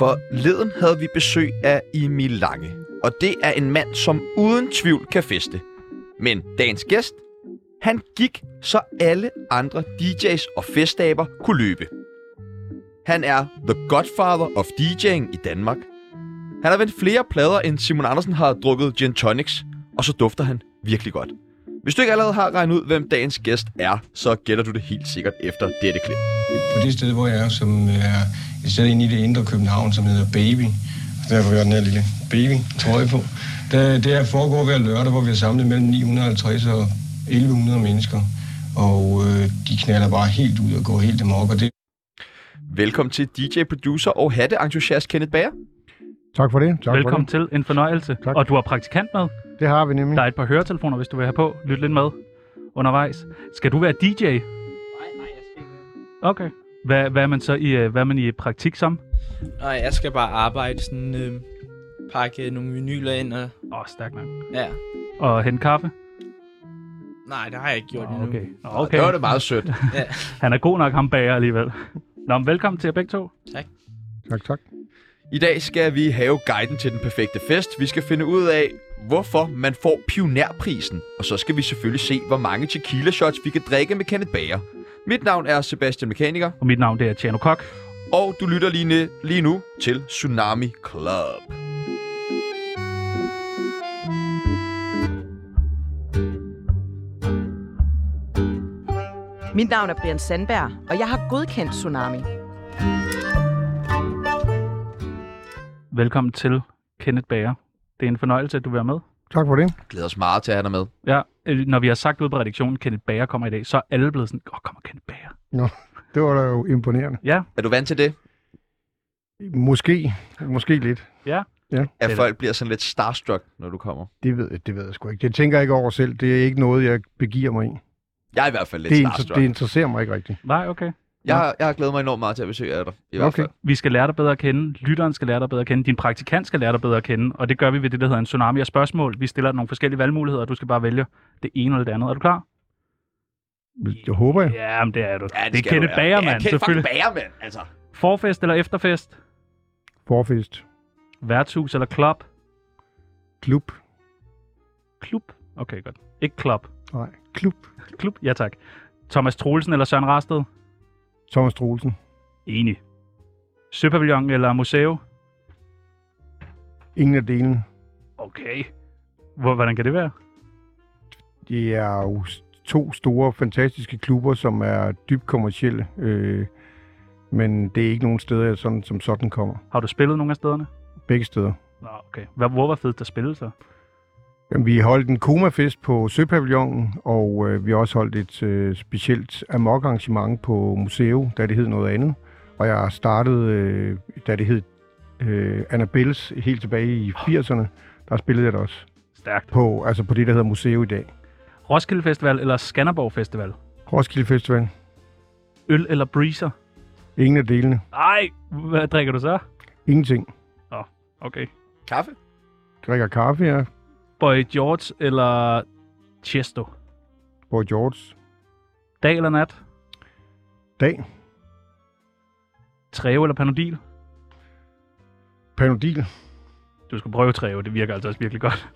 For leden havde vi besøg af Emil Lange, og det er en mand, som uden tvivl kan feste. Men dagens gæst, han gik, så alle andre DJ's og festaber kunne løbe. Han er the Godfather of DJ'ing i Danmark. Han har vendt flere plader, end Simon Andersen har drukket gin tonics, og så dufter han virkelig godt. Hvis du ikke allerede har regnet ud, hvem dagens gæst er, så gætter du det helt sikkert efter dette klip. På det sted, hvor jeg er, som er et sted inde i det indre København, som hedder Baby, og derfor har jeg den her lille Baby-trøje på, det her foregår hver lørdag, hvor vi har samlet mellem 950 og 1100 mennesker, og de knalder bare helt ud og går helt amok. Og det... Velkommen til DJ-producer og hatteentusiast Kenneth Bager. Tak for det. Tak Velkommen for det. Til. En fornøjelse. Tak. Og du har praktikant med. Det har vi nemlig. Der er et par høretelefoner, hvis du vil have på. Lyt lidt med undervejs. Skal du være DJ? Nej, jeg skal ikke. Okay. Hvad er man i praktik som? Nej, jeg skal bare arbejde sådan, pakke nogle vinyler ind og... stærk nok. Ja. Og hente kaffe? Nej, det har jeg ikke gjort endnu. Okay. Okay. Det var det meget sødt. Ja. Han er god nok, ham bager alligevel. Nå, men velkommen til jer begge to. Tak. Tak, tak. I dag skal vi have guiden til den perfekte fest. Vi skal finde ud af, hvorfor man får pionerprisen. Og så skal vi selvfølgelig se, hvor mange tequila shots vi kan drikke med Kenneth Bager. Mit navn er Sebastian Mekaniker. Og mit navn det er Tiano Kok. Og du lytter lige nu til Tsunami Club. Mit navn er Brian Sandberg, og jeg har godkendt Tsunami. Velkommen til Kenneth Bager. Det er en fornøjelse, at du er med. Tak for det. Glæder os meget til at have dig med. Ja, når vi har sagt ude på redaktionen, at Kenneth Bager kommer i dag, så er alle blevet sådan, kommer Kenneth Bager. Nå, det var da jo imponerende. Ja. Er du vant til det? Måske lidt. Ja. Ja. At folk bliver sådan lidt starstruck, når du kommer. Det ved jeg sgu ikke. Det tænker jeg ikke over selv. Det er ikke noget, jeg begiver mig i. Jeg er i hvert fald lidt starstruck. Det interesserer mig ikke rigtigt. Nej, okay. Jeg har glædet mig enormt meget til at besøge dig, i hvert fald. Vi skal lære dig bedre at kende, lytteren skal lære dig bedre at kende, din praktikant skal lære dig bedre at kende, og det gør vi ved det, der hedder en tsunami af spørgsmål. Vi stiller dig nogle forskellige valgmuligheder, og du skal bare vælge det ene eller det andet. Er du klar? Jeg håber jeg. Ja, men det er du. Ja, det er Kenneth Bager, mand. Det er Kenneth Bager, mand, altså. Forfest eller efterfest? Forfest. Værtshus eller klub? Klub. Klub? Okay, godt. Ikke klub. Nej, klub. Klub, ja tak. Thomas Troelsen eller Søren Rasted? Thomas Troelsen. Enig. Søpaviljon eller museo? Ingen af delene. Okay. Hvordan kan det være? Det er jo to store, fantastiske klubber, som er dybt kommercielle. Men det er ikke nogen steder, som sådan kommer. Har du spillet nogle af stederne? Begge steder. Nå, okay. Hvor var fedt at spille så? Jamen, vi holdt en Koma-fest på Søpaviljonen, og vi har også holdt et specielt amok-arrangement på museo, da det hed noget andet. Og jeg startede, da det hed Annabels, helt tilbage i 80'erne. Der spillede jeg det også. Stærkt. På det, der hedder museo i dag. Roskilde Festival eller Skanderborg Festival? Roskilde Festival. Øl eller breezer? Ingen af delene. Nej, hvad drikker du så? Ingenting. Nå, okay. Kaffe? Drikker kaffe, ja. Boy George eller Chesto? Boy George. Dag eller nat? Dag. Træve eller Panodil? Panodil. Du skal prøve Træve, det virker altså også virkelig godt.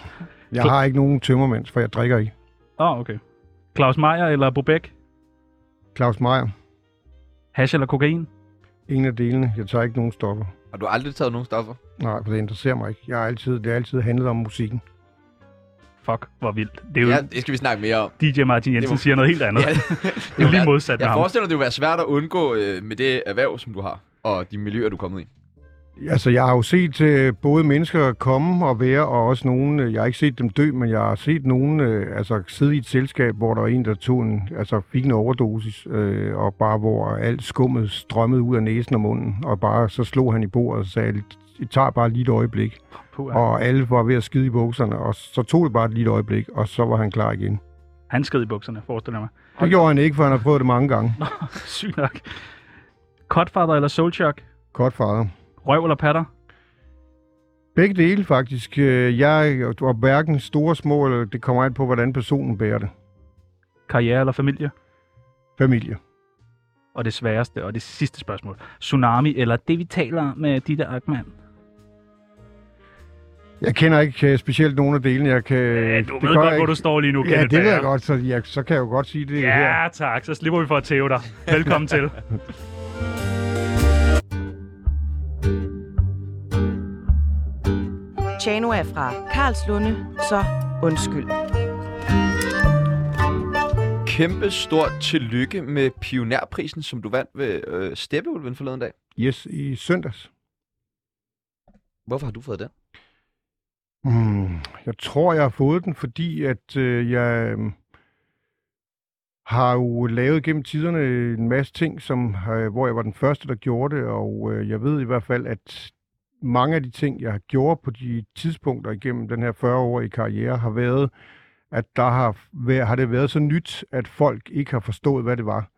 Jeg har ikke nogen tømmermænds, for jeg drikker ikke. Okay. Claus Meyer eller Bobek? Claus Meyer. Hash eller kokain? Ingen af delene. Jeg tager ikke nogen stoffer. Har du aldrig taget nogen stoffer? Nej, for det interesserer mig ikke. Det har altid handlet om musikken. Fuck, hvor vildt. Det, er jo det skal vi snakke mere om. DJ Martin Jensen siger noget helt andet. Ja, det er lige modsat med ham. Jeg forestiller, det vil være svært at undgå med det erhverv, som du har, og de miljøer, du er kommet i. Altså, jeg har jo set både mennesker komme og være, og også nogen... Jeg har ikke set dem dø, men jeg har set nogen sidde i et selskab, hvor der var en, der fik en overdosis, og bare hvor alt skummet strømmede ud af næsen og munden, og bare så slog han i bordet og sagde... Det tager bare lige et øjeblik, og alle var ved at skide i bukserne, og så tog det bare lige et øjeblik, og så var han klar igen. Han skide i bukserne, forestiller jeg mig. Det gjorde han ikke, for han har prøvet det mange gange. Nå, sygt nok. Godfather eller Soulshock? Godfather. Røv eller patter? Begge dele, faktisk. Jeg var hverken store små, eller det kommer an på, hvordan personen bærer det. Karriere eller familie? Familie. og det sværeste og det sidste spørgsmål. Tsunami eller det, vi taler med Ditte Ackmann? Jeg kender ikke specielt nogen af delene. Jeg kan... Ja, du ved godt, hvor du står lige nu, Kenneth. Ja, det ved jeg godt, så, ja, så kan jeg jo godt sige det. Ja, her. Tak. Så slipper vi for at tæve dig. Velkommen til. Tiano er fra Karlslunde, så undskyld. Kæmpe stort tillykke med pionerprisen, som du vandt ved Stæbevind forleden dag. Yes, i søndags. Hvorfor har du fået den? Jeg tror, jeg har fået den, fordi at jeg har jo lavet gennem tiderne en masse ting, som, hvor jeg var den første, der gjorde det. Og jeg ved i hvert fald, at mange af de ting, jeg har gjort på de tidspunkter igennem den her 40-årige karriere, har været, at der har det været så nyt, at folk ikke har forstået, hvad det var.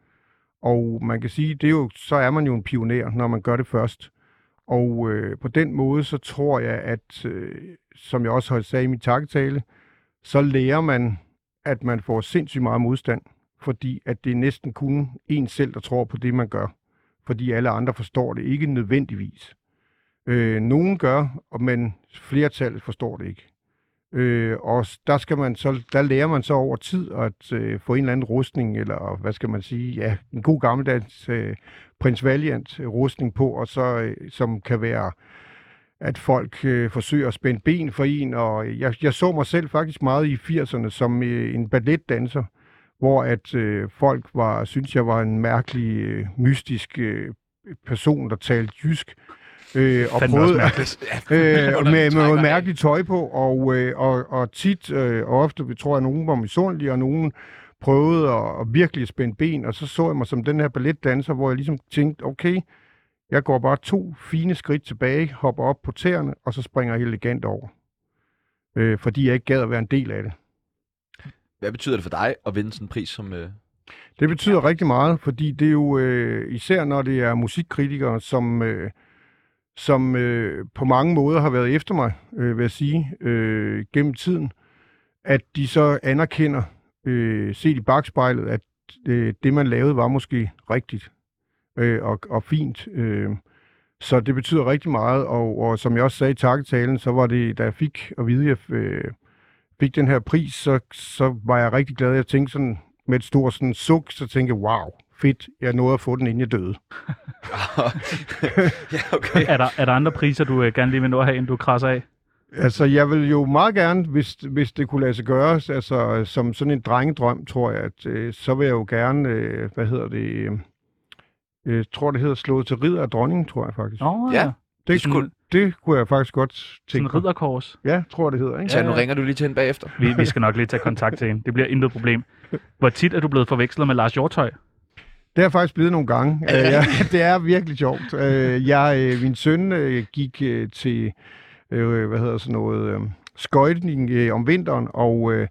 Og man kan sige, det er jo, så er man jo en pioner, når man gør det først. Og på den måde, så tror jeg, at som jeg også sagde i min takketale, så lærer man, at man får sindssygt meget modstand, fordi at det næsten kun en selv, der tror på det, man gør. Fordi alle andre forstår det ikke nødvendigvis. Nogen gør, men flertallet forstår det ikke. Og der, skal man så, der lærer man så over tid at få en eller anden rustning, eller hvad skal man sige, ja, en god gammeldags prins Valiant rustning på, og så, som kan være, at folk forsøger at spænde ben for en. Og jeg så mig selv faktisk meget i 80'erne som en balletdanser, hvor at folk synes, jeg var en mærkelig, mystisk person, der talte jysk. Og prøvede med noget mærkeligt tøj på, og tit og ofte tror jeg, nogen var misundelige, og nogen prøvede at virkelig spænde ben, og så jeg mig som den her balletdanser, hvor jeg ligesom tænkte, okay, jeg går bare 2 fine skridt tilbage, hopper op på tæerne, og så springer jeg elegant over, fordi jeg ikke gad at være en del af det. Hvad betyder det for dig at vinde sådan en pris som... Det betyder rigtig meget, fordi det er jo især når det er musikkritikere, som på mange måder har været efter mig, vil jeg sige, gennem tiden, at de så anerkender, set i bagspejlet, at det, man lavede, var måske rigtigt og fint. Så det betyder rigtig meget, og som jeg også sagde i takketalen, så var det, da jeg fik at vide, at jeg fik den her pris, så var jeg rigtig glad. Jeg tænkte sådan med et stort sådan suk, så tænkte jeg, wow, fedt, jeg nåede at få den, inden jeg døde. Ja, okay. Er der andre priser, du gerne lige vil nå at have, inden du krasser af? Altså, jeg vil jo meget gerne, hvis det kunne lade sig gøre, altså som sådan en drengedrøm, tror jeg, at så vil jeg jo gerne, tror det hedder slået til ridder af dronningen, tror jeg faktisk. Oh, ja. Det kunne jeg faktisk godt tænke. Sådan en ridderkors? Ja, tror det hedder, ikke? Så nu ringer du lige til hende bagefter. Vi skal nok lige tage kontakt til hende. Det bliver intet problem. Hvor tit er du blevet forvekslet med Lars Hjortøj? Det er faktisk blevet nogle gange. Det er virkelig sjovt. Min søn gik til skøjtning om vinteren, og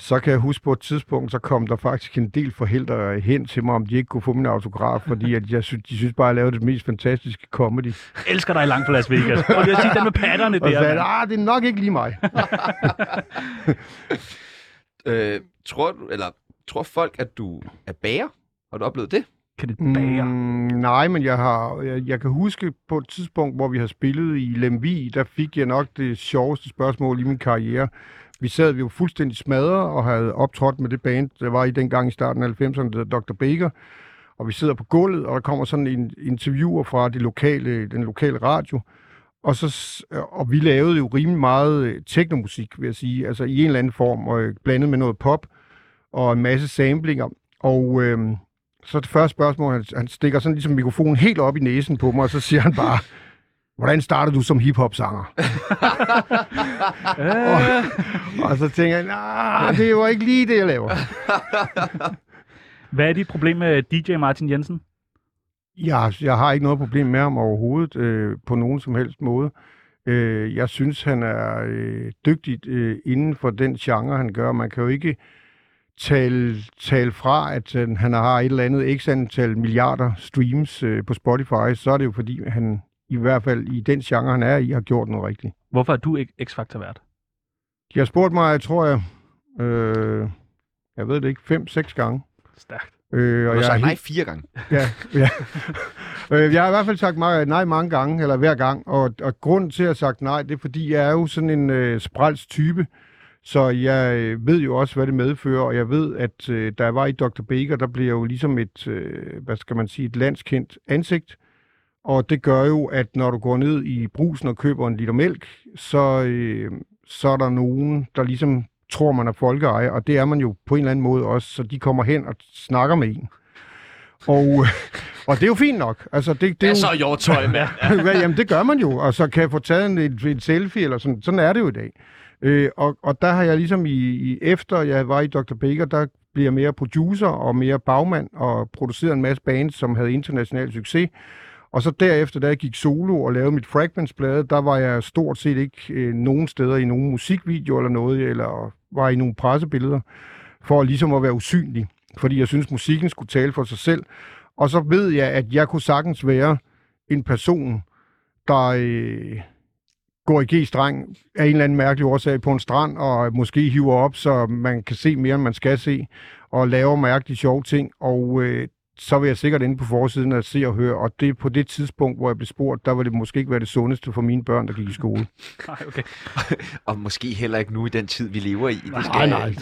så kan jeg huske på et tidspunkt, så kom der faktisk en del forældre hen til mig, om de ikke kunne få min autograf, fordi at de synes bare, at jeg lavede det mest fantastiske comedy. Jeg elsker dig langt fra Las Vegas. Og jeg siger den med patterne der. Sagde, det er nok ikke lige mig. Tror folk, at du er bager? Har du oplevet det? Kenneth Bager? Nej, men jeg kan huske på et tidspunkt, hvor vi har spillet i Lemvig, der fik jeg nok det sjoveste spørgsmål i min karriere. Vi var fuldstændig smadret og havde optrådt med det band, der var i dengang i starten af 90'erne, der Dr. Baker. Og vi sidder på gulvet, og der kommer sådan en interviewer fra den lokale radio. Og vi lavede jo rimelig meget teknomusik, vil jeg sige, altså i en eller anden form, og blandet med noget pop og en masse samplinger. Og så det første spørgsmål, han stikker sådan ligesom mikrofonen helt op i næsen på mig, og så siger han bare, hvordan startede du som hiphop-sanger? og så tænker jeg, det var ikke lige det, jeg laver. Hvad er dit problem med DJ Martin Jensen? Jeg har ikke noget problem med ham overhovedet, på nogen som helst måde. Jeg synes, han er dygtig inden for den genre, han gør. Man kan jo ikke tale fra, at han har et eller andet x antal milliarder streams på Spotify, så er det jo fordi, han i hvert fald i den genre, han er i, har gjort noget rigtigt. Hvorfor er du ikke X-Factor-vært? Jeg har spurgt mig, jeg tror jeg ved det ikke, 5-6 gange. Stærkt. Og jeg sagde nej 4 gange. Ja. Jeg har i hvert fald sagt nej mange gange, eller hver gang. Og grunden til at have sagt nej, det er fordi, jeg er jo sådan en sprælds type. Så jeg ved jo også, hvad det medfører, og jeg ved, at da jeg var i Dr. Baker, der blev jeg jo ligesom et landskendt ansigt. Og det gør jo, at når du går ned i brusen og køber en liter mælk, så er der nogen, der ligesom tror, man er folkeejer, og det er man jo på en eller anden måde også, så de kommer hen og snakker med en. Og det er jo fint nok. Altså, det er jo... så jordtøj med. Jamen, det gør man jo, og så kan jeg få taget en selfie, eller sådan. Sådan er det jo i dag. Og der har jeg ligesom efter jeg var i Dr. Baker, der blev jeg mere producer og mere bagmand, og producerede en masse bands, som havde international succes. Og så derefter, da jeg gik solo og lavede mit Fragments-plade, der var jeg stort set ikke nogen steder i nogen musikvideo eller noget, eller var i nogle pressebilleder, for ligesom at være usynlig. Fordi jeg synes musikken skulle tale for sig selv. Og så ved jeg, at jeg kunne sagtens være en person, der går i G-streng af en eller anden mærkelig årsag på en strand, og måske hiver op, så man kan se mere, end man skal se, og laver mærkelige sjove ting, og så vil jeg sikkert inde på forsiden at se og høre, og det på det tidspunkt, hvor jeg blev spurgt, der var det måske ikke være det sundeste for mine børn, der gik i skole. Nej, okay. Og måske heller ikke nu i den tid, vi lever i. Nej.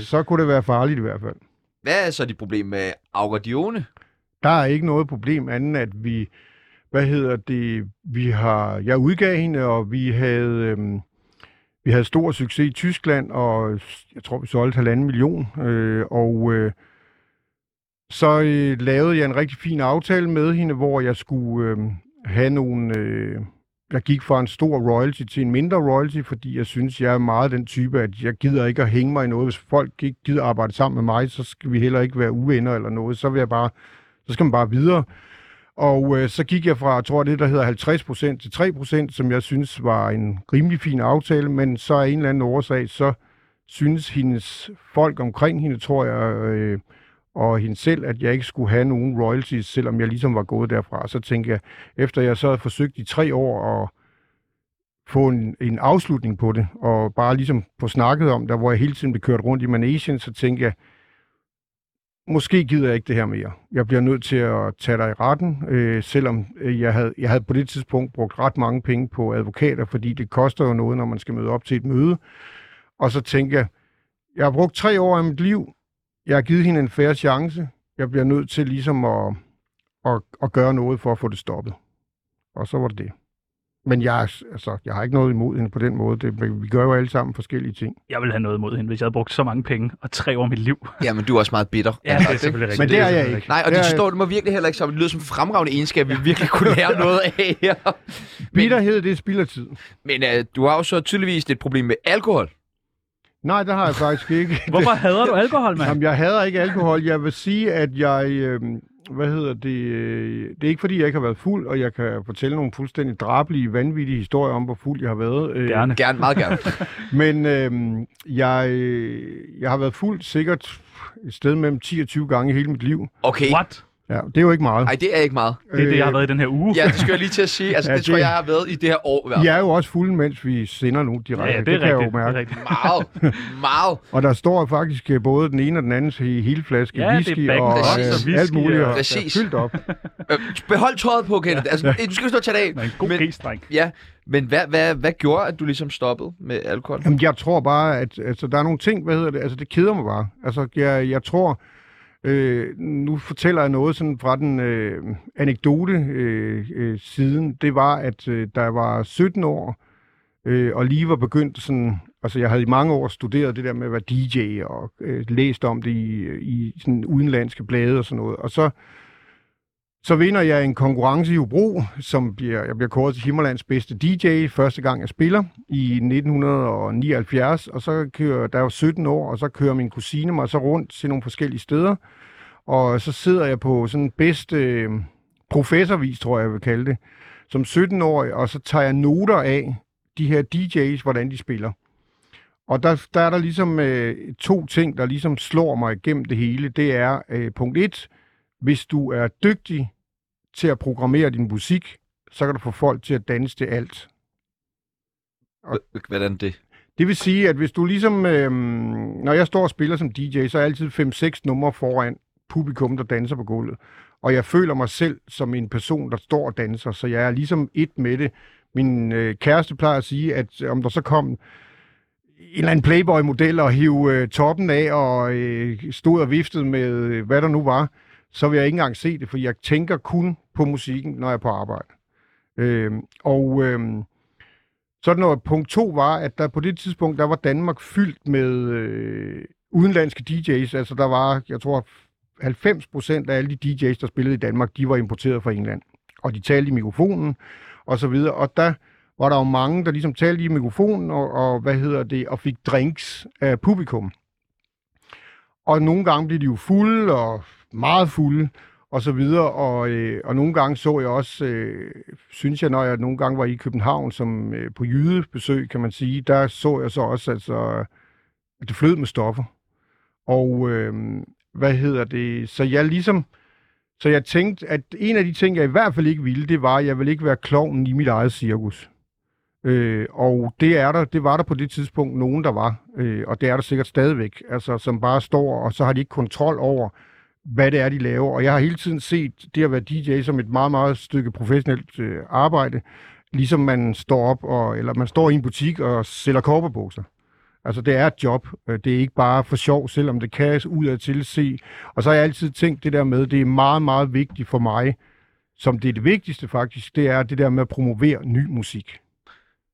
Så kunne det være farligt i hvert fald. Hvad er så dit problem med Augardione? Der er ikke noget problem andet, at vi... Jeg udgav hende, og vi havde stor succes i Tyskland, og jeg tror, vi solgte 1,5 million. Så lavede jeg en rigtig fin aftale med hende, hvor jeg skulle have nogle... Jeg gik fra en stor royalty til en mindre royalty, fordi jeg synes, jeg er meget den type, at jeg gider ikke at hænge mig i noget. Hvis folk ikke gider arbejde sammen med mig, så skal vi heller ikke være uvenner eller noget. Så skal man bare videre. Og så gik jeg fra, jeg tror det der hedder 50% til 3%, som jeg synes var en rimelig fin aftale, men så af en eller anden årsag, så synes hendes folk omkring hende, tror jeg, og hende selv, at jeg ikke skulle have nogen royalties, selvom jeg ligesom var gået derfra. Så tænkte jeg, efter jeg så havde forsøgt i 3 år at få en afslutning på det, og bare ligesom få snakket om der, hvor jeg hele tiden blev kørt rundt i managen, så tænkte jeg, måske gider jeg ikke det her mere. Jeg bliver nødt til at tage dig i retten, selvom jeg havde på det tidspunkt brugt ret mange penge på advokater, fordi det koster jo noget, når man skal møde op til et møde. Og så tænker jeg har brugt 3 år af mit liv, jeg har givet hende en fair chance, jeg bliver nødt til ligesom at gøre noget for at få det stoppet. Og så var det det. Men jeg har ikke noget imod hende på den måde. Vi gør jo alle sammen forskellige ting. Jeg ville have noget imod hende, hvis jeg havde brugt så mange penge og 3 år af mit liv. Ja, men du er også meget bitter. Ja, det er selvfølgelig rigtigt. Men det er jeg ikke. Nej, og det forstår du mig virkelig heller ikke som. Det lyder som en fremragende egenskab, vi virkelig kunne lære noget af her. Bitterhed, det spilder tid. Men du har jo så tydeligvis et problem med alkohol. Nej, det har jeg faktisk ikke. Hvorfor hader du alkohol, mand? Jamen, jeg hader ikke alkohol. Jeg vil sige, at jeg... Det er ikke fordi, jeg ikke har været fuld, og jeg kan fortælle nogle fuldstændig drabelige, vanvittige historier om, hvor fuld jeg har været. Gerne, meget gerne. Men jeg har været fuld sikkert et sted mellem 10 og 20 gange i hele mit liv. Okay. What? Ja, det er jo ikke meget. Nej, det er ikke meget. Det er det, jeg har været i den her uge. Ja, det skal jeg lige til at sige. Altså, ja, det tror jeg, jeg har været i det her år. Jeg er jo også fuld, mens vi sender nu direkte. Ja, det er rigtigt. Det er meget. Og der står faktisk både den ene og den andens hele flaske whisky og alt muligt. Ja, præcis. Fyldt op. Behold tøjet på, Kenneth. Altså, du skal jo stå og tage det af. Men en god g-streng. Ja, men hvad gjorde, at du ligesom stoppede med alkohol? Jamen, jeg tror bare, at altså, der er nogle ting, altså, det keder mig bare. Altså, jeg tror... nu fortæller jeg noget sådan fra den anekdote-siden. Det var, at da jeg var 17 år, og lige var begyndt sådan... Altså, jeg havde i mange år studeret det der med at være DJ, og læst om det i sådan udenlandske blade og sådan noget. Og så vinder jeg en konkurrence i Hobro, jeg bliver kåret til Himmerlands bedste DJ, første gang jeg spiller, i 1979. Og så kører, der var 17 år, og så kører min kusine mig så rundt til nogle forskellige steder. Og så sidder jeg på sådan en bedste professorvis, tror jeg, jeg vil kalde det, som 17-årig, og så tager jeg noter af de her DJ's, hvordan de spiller. Og der er der ligesom 2 ting, der ligesom slår mig igennem det hele. Det er punkt 1, hvis du er dygtig til at programmere din musik, så kan du få folk til at danse til alt. Og hvordan det? Det vil sige, at hvis du ligesom... når jeg står og spiller som DJ, så er jeg altid 5-6 numre foran publikum, der danser på gulvet. Og jeg føler mig selv som en person, der står og danser, så jeg er ligesom et med det. Min kæreste plejer at sige, at om der så kom en eller anden Playboy-model og hive toppen af og stod og viftede med, hvad der nu var, så vil jeg ikke engang se det, for jeg tænker kun på musikken, når jeg er på arbejde. Sådan noget. Punkt 2 var, at der på det tidspunkt, der var Danmark fyldt med udenlandske DJ's. Altså der var, jeg tror, 90% af alle de DJ's, der spillede i Danmark, de var importeret fra England. Og de talte i mikrofonen og så videre. Og der var der jo mange, der ligesom talte i mikrofonen og fik drinks af publikum. Og nogle gange blev de jo fulde og meget fulde og så videre, og nogle gange så jeg også, synes jeg, når jeg nogle gange var i København, som på jydebesøg, kan man sige, der så jeg så også, altså, at det flød med stoffer. Og så jeg tænkte, at en af de ting, jeg i hvert fald ikke ville, det var, at jeg ville ikke være klovnen i mit eget cirkus. Og det var der på det tidspunkt nogen, der var, og det er der sikkert stadigvæk, altså, som bare står, og så har de ikke kontrol over, hvad det er, de laver. Og jeg har hele tiden set det at være DJ som et meget, meget stykke professionelt arbejde, ligesom man står op, eller man står i en butik og sælger korperbukser. Altså, det er et job. Det er ikke bare for sjov, selvom det kan udadtil se. Og så har jeg altid tænkt det der med, det er meget, meget vigtigt for mig, som det er det vigtigste faktisk, det er det der med at promovere ny musik.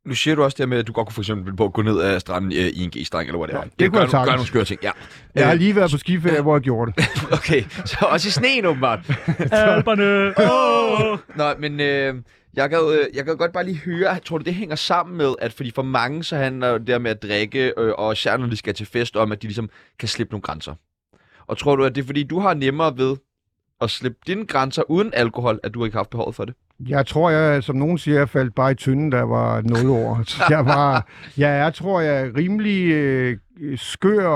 Nu siger du også det med, at du godt kunne for eksempel på at gå ned af stranden i en G-streng, eller hvad det er. Ja, det kunne jeg gøre nogle skøre ting, ja. Jeg har lige været på skiferie, hvor jeg gjorde det. Okay, så også i sneen åbenbart. Alperne! Oh! Nå, men jeg kan godt bare lige høre, tror du det hænger sammen med, at fordi for mange så handler det der med at drikke, og især når de skal til fest, om at de ligesom kan slippe nogle grænser. Og tror du, at det er fordi, du har nemmere ved at slippe dine grænser uden alkohol, at du ikke har haft behovet for det? Jeg tror, jeg, som nogen siger, jeg faldt bare i tynden, da jeg var 0 år. Så jeg er rimelig skør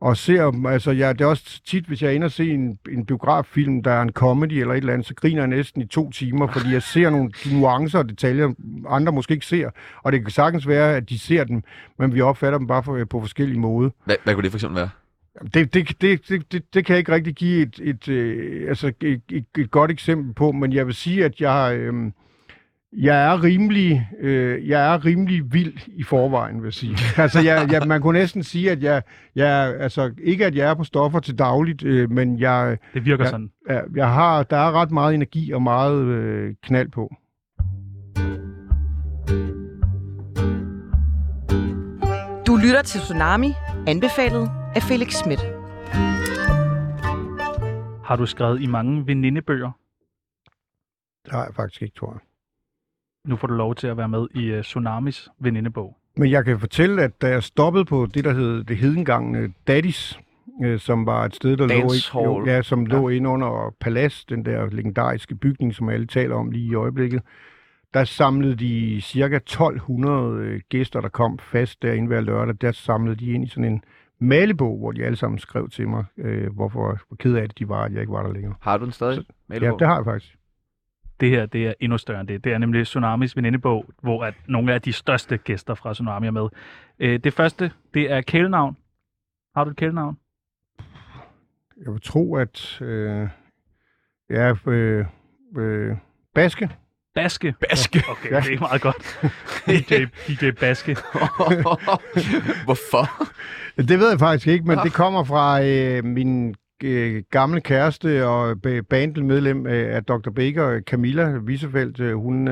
og ser... Altså, det er også tit, hvis jeg er inde og se en biograffilm, der er en comedy eller et eller andet, så griner jeg næsten i 2 timer, fordi jeg ser nogle nuancer og detaljer, andre måske ikke ser. Og det kan sagtens være, at de ser dem, men vi opfatter dem bare på forskellige måder. Hvad kunne det for eksempel være? Det kan jeg ikke rigtig give et godt eksempel på, men jeg vil sige, at jeg er rimelig vild i forvejen, vil jeg sige. Altså, man kunne næsten sige, at jeg er på stoffer til dagligt, men jeg... Det virker sådan. Der er ret meget energi og meget knald på. Du lytter til Tsunami, anbefalet af Felix Schmidt. Har du skrevet i mange venindebøger? Det har jeg faktisk ikke, tror jeg. Nu får du lov til at være med i Tsunamis venindebog. Men jeg kan fortælle, at da jeg stoppede på det, der hed det hed engang Daddy's, som var et sted, der lå ind under Palads, den der legendariske bygning, som alle taler om lige i øjeblikket, der samlede de cirka 1200 gæster, der kom fast derinde hver lørdag. Der samlede de ind i sådan en malebog, hvor de alle sammen skrev til mig, hvor ked af det de var, at jeg ikke var der længere. Har du den stadig? Så, ja, det har jeg faktisk. Det her, det er endnu større end det. Det er nemlig Tsunamis venindebog, hvor at nogle af de største gæster fra Tsunami er med. Det første, det er kælenavn. Har du et kælenavn? Jeg vil tro, at jeg er Baske. Baske? Okay, ja. Det er meget godt. DJ Baske. Hvorfor? Det ved jeg faktisk ikke, men det kommer fra min gamle kæreste og bandmedlem af Dr. Baker, Camilla Wiesefeldt. Hun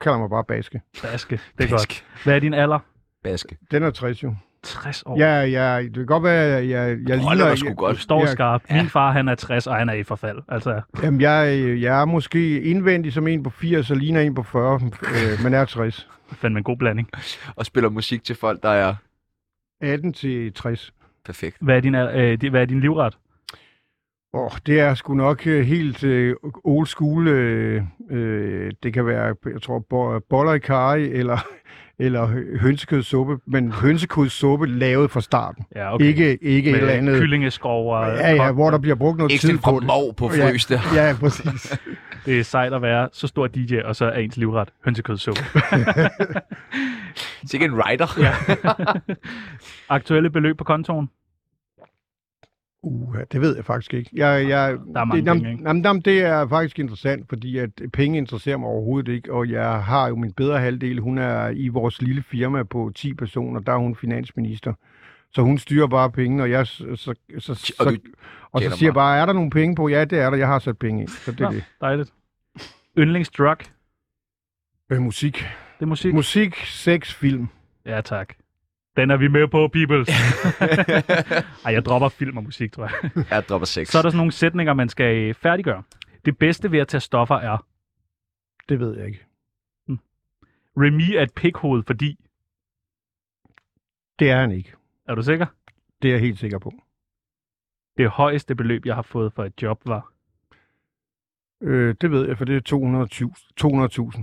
kalder mig bare Baske. Baske, det er godt. Hvad er din alder? Baske. Den er 60 jo. 60 år? Ja, det kan godt være, at jeg ligner... Du står skarp. Min far, han er 60, og han er i forfald. Altså. Jamen, jeg er måske indvendig som en på 80, og ligner en på 40, men er 60. Fandme en god blanding. Og spiller musik til folk, der er... 18 til 60. Perfekt. Hvad er din livret? Det er sgu nok helt old school. Det kan være, jeg tror, boller i karry eller hønsekødssuppe, men hønsekødssuppe lavet fra starten. Ja, okay. Ikke et eller andet... kyllingeskrog og... Ja, hvor der bliver brugt noget tid på det. Mov på frøs, ja, ja, præcis. Det er sejt at være så stor DJ, og så er ens livret hønsekødssuppe. Sikke en rider. Ja. Aktuelle beløb på kontoen? Det ved jeg faktisk ikke. Det er faktisk interessant, fordi at penge interesserer mig overhovedet ikke, og jeg har jo min bedre halvdel. Hun er i vores lille firma på 10 personer, der er hun finansminister. Så hun styrer bare pengene, og jeg så siger bare, er der nogle penge på? Ja, det er der, jeg har sat penge ind. Så det er det. Dejligt. Yndlingsdrug? Musik. Det er musik? Musik, sex, film. Ja, tak. Den er vi med på, peoples. Ej, jeg dropper film og musik, tror jeg. Jeg dropper sex. Så er der sådan nogle sætninger, man skal færdiggøre. Det bedste ved at tage stoffer er? Det ved jeg ikke. Remy er et pikhoved, fordi? Det er han ikke. Er du sikker? Det er jeg helt sikker på. Det højeste beløb, jeg har fået for et job, var? Det ved jeg, for det er 200.000.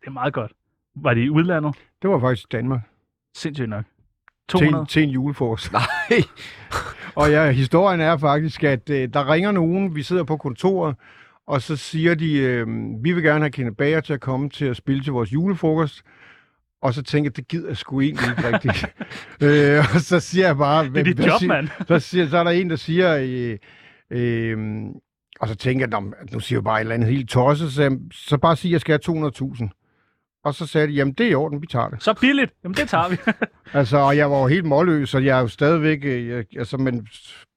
Det er meget godt. Var det i udlandet? Det var faktisk Danmark. Sindssygt nok. 200. Til en julefors. Nej. Og ja, historien er faktisk, at der ringer nogen, vi sidder på kontoret, og så siger de, vi vil gerne have Kenneth Bager til at komme til at spille til vores julefrokost. Og så tænker jeg, det gider jeg sgu egentlig ikke rigtigt. Og så siger jeg bare... Det er dit job, mand. Så er der en, der siger... og så tænker jeg, nu siger jeg bare et eller andet helt tosset, så bare siger jeg, skal have 200.000. Og så sagde de, jamen det er i orden, vi tager det. Så billigt, jamen det tager vi. Altså, og jeg var jo helt målløs, og jeg er jo stadigvæk... men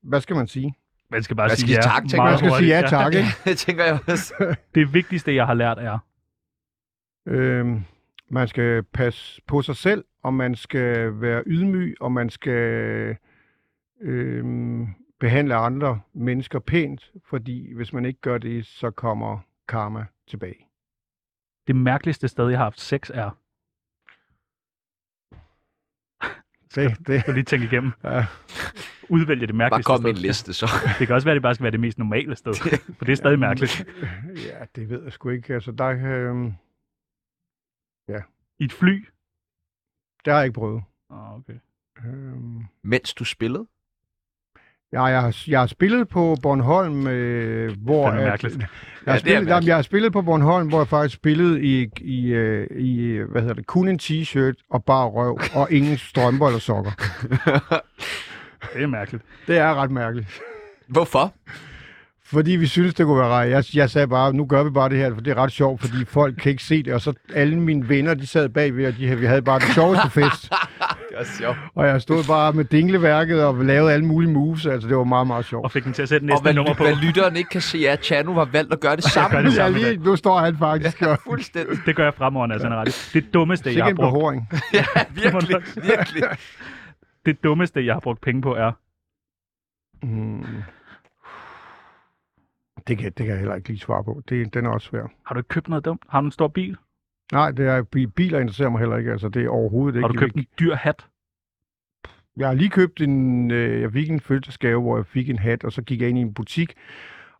hvad skal man sige? Man skal bare sige ja tak. Man skal sige ja tak, ikke? Det tænker jeg også. Det vigtigste, jeg har lært, er... Man skal passe på sig selv, og man skal være ydmyg, og man skal behandle andre mennesker pænt, fordi hvis man ikke gør det, så kommer karma tilbage. Det mærkeligste sted, jeg har haft sex, er? Skal lige tænke igennem. Ja. Udvælge det mærkeligste sted. Bare kom med en liste, så. Det kan også være, det bare skal være det mest normale sted, for det er stadig mærkeligt. Ja, det ved jeg sgu ikke. Altså, der ja. I et fly? Det har jeg ikke prøvet. Okay. Mens du spillede? Ja, jeg har spillet på Bornholm, hvor... Jeg har spillet på Bornholm, hvor jeg faktisk spillede i kun en t-shirt og bare røv, og ingen strømper eller sokker. Det er mærkeligt. Det er ret mærkeligt. Hvorfor? Fordi vi synes, det kunne være rart. Jeg sagde bare, nu gør vi bare det her, for det er ret sjovt, fordi folk kan ikke se det. Og så alle mine venner, de sad bagved, og vi havde bare den sjoveste fest. Det var sjovt. Og jeg stod bare med dingleværket og lavede alle mulige moves. Altså, det var meget, meget sjovt. Og fik den til at sætte næste nummer på. Og hvad lytteren ikke kan se, er, at Tiano har valgt at gøre det sammen. Nu står han faktisk. Ja, fuldstændig. Det gør jeg fremover, altså. Ja. Det dummeste, jeg har brugt. Sikke en behåring. Ja, virkelig, virkelig. Det dummeste, jeg har brugt penge på, er... Det kan jeg heller ikke lige svare på. Den er også svær. Har du ikke købt noget dumt? Har du en stor bil? Nej, biler interesserer mig heller ikke. Altså, det er overhovedet ikke. Har du købt en dyr hat? Jeg har lige købt jeg fik en fødselsdagsgave, hvor jeg fik en hat, og så gik jeg ind i en butik,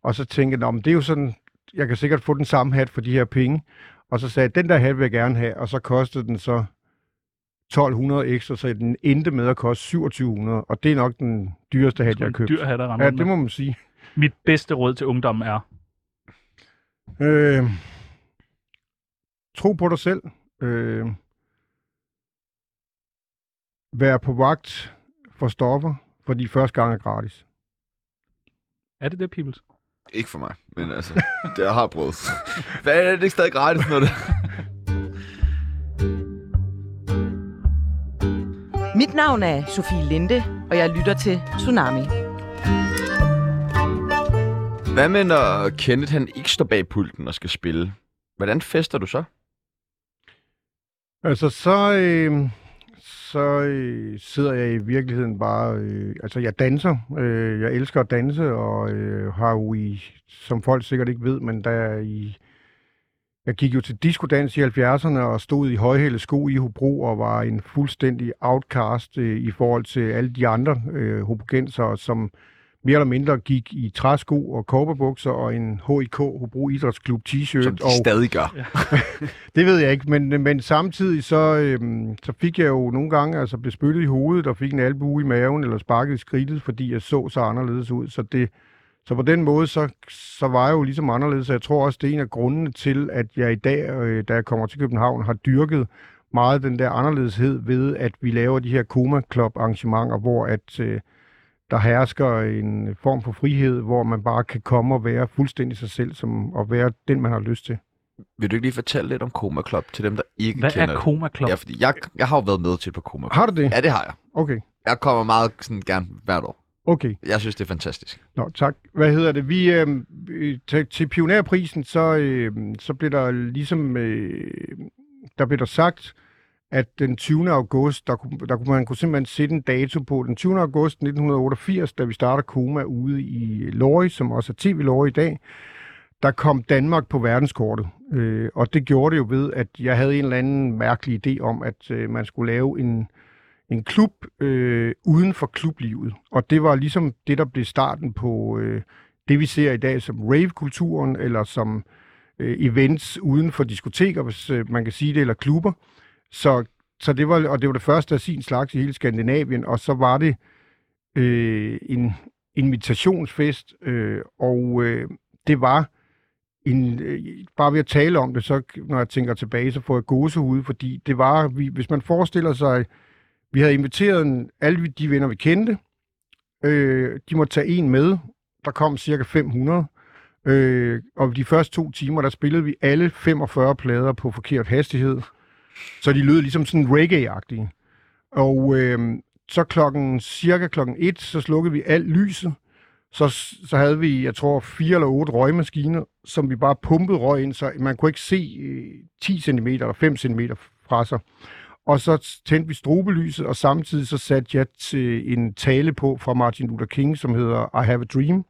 og så tænkte jeg, det er jo sådan, jeg kan sikkert få den samme hat for de her penge. Og så sagde jeg, den der hat vil jeg gerne have, og så kostede den så 1.200 ekstra, så den endte med at koste 2.700, og det er nok den dyreste hat, jeg har købt. Ja, det må man sige. Mit bedste råd til ungdommen er? Tro på dig selv. Vær på vagt for stoffer, fordi første gang er gratis. Er det peoples? Ikke for mig, men altså, det jeg har prøvet. Hvad er det ikke stadig gratis, når det... Mit navn er Sofie Linde, og jeg lytter til Tsunami. Hvad med, når Kenneth han ikke står bag pulten og skal spille? Hvordan fester du så? Altså, så sidder jeg i virkeligheden bare... jeg danser. Jeg elsker at danse, og har jo i... Som folk sikkert ikke ved, men jeg gik jo til diskodans i 70'erne og stod i højhælede sko i Hobro og var en fuldstændig outcast i forhold til alle de andre hobrogenser, som... mere eller mindre gik i træsko og korperbukser og en HIK, Hobro Idrætsklub t-shirt. Som de stadig gør. Det ved jeg ikke, men samtidig så fik jeg jo nogle gange, altså blev spyttet i hovedet og fik en albue i maven eller sparket i skridtet, fordi jeg så anderledes ud. Så på den måde, så var jeg jo ligesom anderledes. Jeg tror også, det er en af grundene til, at jeg i dag, da jeg kommer til København, har dyrket meget den der anderledeshed ved, at vi laver de her Koma Club arrangementer, hvor at... der hersker en form for frihed, hvor man bare kan komme og være fuldstændig sig selv, som, og være den, man har lyst til. Vil du ikke lige fortælle lidt om Koma Club til dem, der ikke kender det? Hvad er Koma Club? Ja, fordi jeg har jo været med til på Koma Club. Har du det? Ja, det har jeg. Okay. Jeg kommer meget sådan, gerne hvert år. Okay. Jeg synes, det er fantastisk. Nå, tak. Hvad hedder det? Vi, til Pionerprisen, så blev der ligesom, der blev der sagt, at den 20. august, man kunne simpelthen sætte en dato på. Den 20. august 1988, da vi starter Koma ude i Lorry, som også er TV-Lorry i dag, der kom Danmark på verdenskortet. Og det gjorde det jo ved, at jeg havde en eller anden mærkelig idé om, at man skulle lave en klub uden for klublivet. Og det var ligesom det, der blev starten på det, vi ser i dag som rave-kulturen, eller som events uden for diskoteker, hvis man kan sige det, eller klubber. Så det var, og det var det første af sin slags i hele Skandinavien, og så var det en invitationsfest, og det var en, bare ved at tale om det, så når jeg tænker tilbage, så får jeg gåsehud, fordi det var, hvis man forestiller sig, vi havde inviteret alle de venner, vi kendte, de måtte tage en med, der kom cirka 500, og de første 2 timer, der spillede vi alle 45 plader på forkert hastighed. Så de lød ligesom sådan reggae-agtige. Og så cirka klokken 1, så slukkede vi alt lyset. Så havde vi, jeg tror, 4 eller 8 røgmaskiner, som vi bare pumpede røg ind, så man kunne ikke se 10 cm eller 5 cm fra sig. Og så tændte vi strobelyset, og samtidig så satte jeg til en tale på fra Martin Luther King, som hedder I Have a Dream.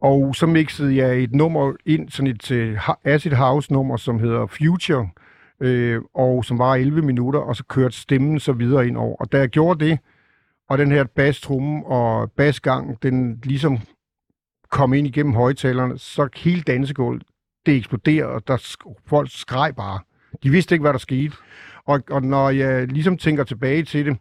Og så mixede jeg et nummer ind, sådan et Acid House-nummer, som hedder Future, og som var 11 minutter, og så kørte stemmen så videre ind over. Og da jeg gjorde det, og den her bastrumme og basgang, den ligesom kom ind igennem højtalerne, så hele dansegulvet, det eksploderede, og folk skreg bare. De vidste ikke, hvad der skete. Og når jeg ligesom tænker tilbage til det,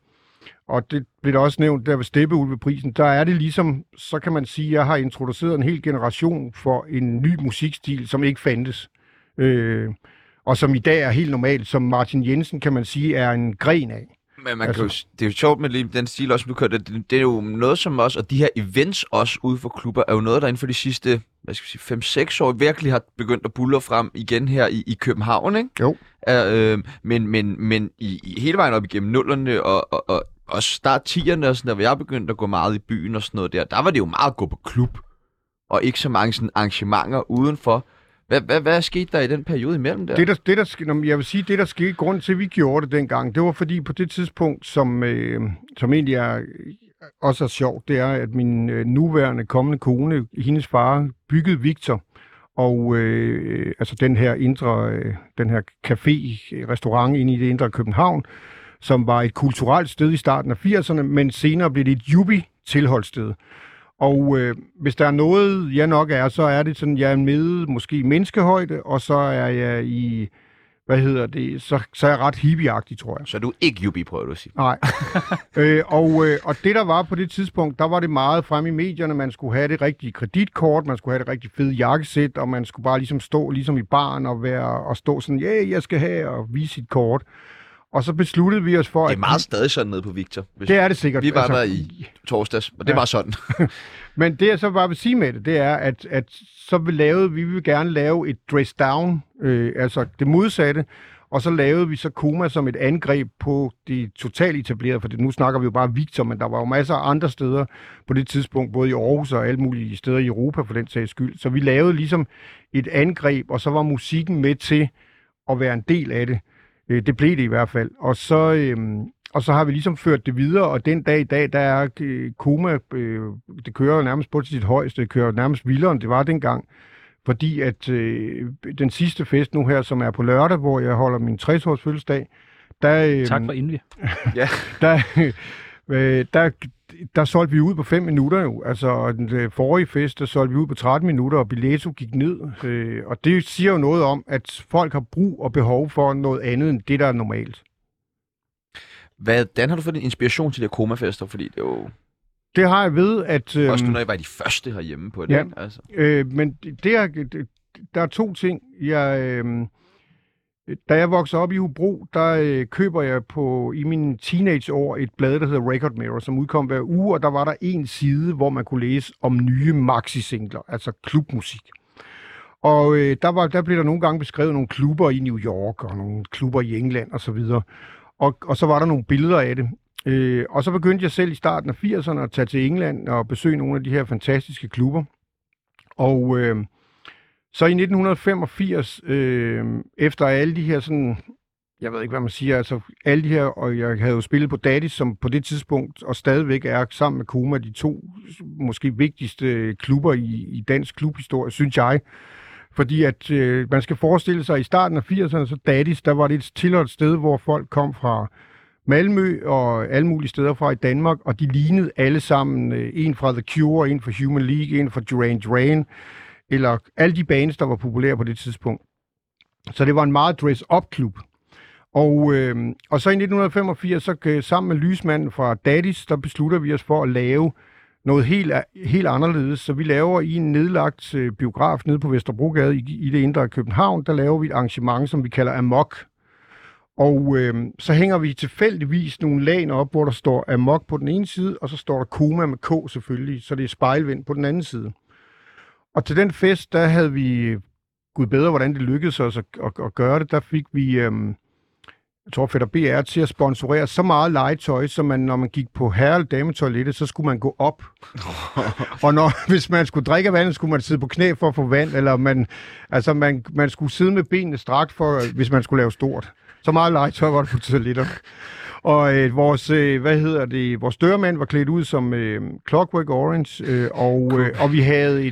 og det blev der også nævnt der ved Steppeulveprisen, der er det ligesom, så kan man sige, at jeg har introduceret en hel generation for en ny musikstil, som ikke fandtes. Og som i dag er helt normalt, som Martin Jensen, kan man sige, er en gren af. Men man kan jo, det er jo sjovt med lige den stil også, du kører det er jo noget som også, og de her events også ude for klubber, er jo noget, der inden for de sidste, hvad skal vi sige, 5-6 år virkelig har begyndt at buldre frem igen her i København, ikke? Jo. Men i hele vejen op igennem nullerne og også start-tierne og sådan der, hvor jeg begyndte at gå meget i byen og sådan noget der, der var det jo meget at gå på klub, og ikke så mange sådan arrangementer udenfor. Hvad skete der i den periode imellem der? Jeg vil sige, det der skete, grund til, at vi gjorde det dengang, det var fordi på det tidspunkt, som egentlig også er sjovt, det er, at min nuværende kommende kone, hendes far, byggede Victor, og altså den her café-restaurant inde i det indre København, som var et kulturelt sted i starten af 80'erne, men senere blev det et jubi-tilholdssted. Og hvis der er noget, jeg nok er, så er det sådan, jeg er med måske menneskehøjde, og så er jeg i, så er jeg ret hippieagtig, tror jeg. Så er du ikke jubi, prøver du at sige. Nej. Og det, der var på det tidspunkt, der var det meget frem i medierne, man skulle have det rigtige kreditkort, man skulle have det rigtig fede jakkesæt, og man skulle bare ligesom stå ligesom i baren og stå sådan, ja, yeah, jeg skal have, og vise sit kort. Og så besluttede vi os for... Det er meget stadig sådan nede på Victor. Det er det sikkert. Vi var der i torsdags, og det var sådan. Men det jeg så bare vil sige med det, det er, at så vi vil gerne lave et dress-down, altså det modsatte, og så lavede vi så Koma som et angreb på det totalt etablerede, for nu snakker vi jo bare Victor, men der var jo masser af andre steder på det tidspunkt, både i Aarhus og alle mulige steder i Europa for den sags skyld. Så vi lavede ligesom et angreb, og så var musikken med til at være en del af det. Det blev det i hvert fald. Og så har vi ligesom ført det videre, og den dag i dag, der er Koma, det kører nærmest på til sit højeste, det kører nærmest vildere, end det var dengang. Fordi at den sidste fest nu her, som er på lørdag, hvor jeg holder min 60-års fødselsdag, tak for indvig. Der solgte vi ud på 5 minutter jo. Altså den forrige fest, der solgte vi ud på 13 minutter, og Billetto gik ned. Og det siger jo noget om, at folk har brug og behov for noget andet end det, der er normalt. Hvordan har du fået din inspiration til de her Koma-fester? Fordi det er jo... Det har jeg ved, at... Også når jeg var de første herhjemme på det. Ja, altså. Men der er 2 ting. Jeg... Da jeg voksede op i Hobro, der køber jeg i mine teenageår et blad, der hedder Record Mirror, som udkom hver uge, og der var der en side, hvor man kunne læse om nye maxi-singler, altså klubmusik. Og der blev der nogle gange beskrevet nogle klubber i New York, og nogle klubber i England osv. Og så var der nogle billeder af det. Og så begyndte jeg selv i starten af 80'erne at tage til England og besøge nogle af de her fantastiske klubber. Og så i 1985, efter alle de her sådan, jeg ved ikke hvad man siger, altså alle de her, og jeg havde jo spillet på Daddy's, som på det tidspunkt, og stadigvæk er sammen med Koma, de to måske vigtigste klubber i dansk klubhistorie, synes jeg. Fordi at man skal forestille sig, i starten af 80'erne, så Daddy's, der var det et tilholdt sted, hvor folk kom fra Malmø og alle mulige steder fra i Danmark, og de lignede alle sammen, en fra The Cure, en fra Human League, en fra Duran Duran, eller alle de bands, der var populære på det tidspunkt. Så det var en meget dress-up-klub. Og så i 1985, så sammen med lysmanden fra Daddy's, der beslutter vi os for at lave noget helt anderledes. Så vi laver i en nedlagt biograf nede på Vesterbrogade i det indre af København, der laver vi et arrangement, som vi kalder Amok. Og så hænger vi tilfældigvis nogle lagner op, hvor der står Amok på den ene side, og så står der Koma med K selvfølgelig, så det er spejlvendt på den anden side. Og til den fest, der havde vi, gud bedre, hvordan det lykkedes os at gøre det, der fik vi, jeg tror, Fætter BR til at sponsorere så meget legetøj, så man, når man gik på herre- eller dametoilettet, så skulle man gå op. Og hvis man skulle drikke vand, skulle man sidde på knæ for at få vand, eller man skulle sidde med benene strakt, for, hvis man skulle lave stort. Så meget legetøj var det på toiletter. Og vores dørmand var klædt ud som Clockwork Orange, og vi havde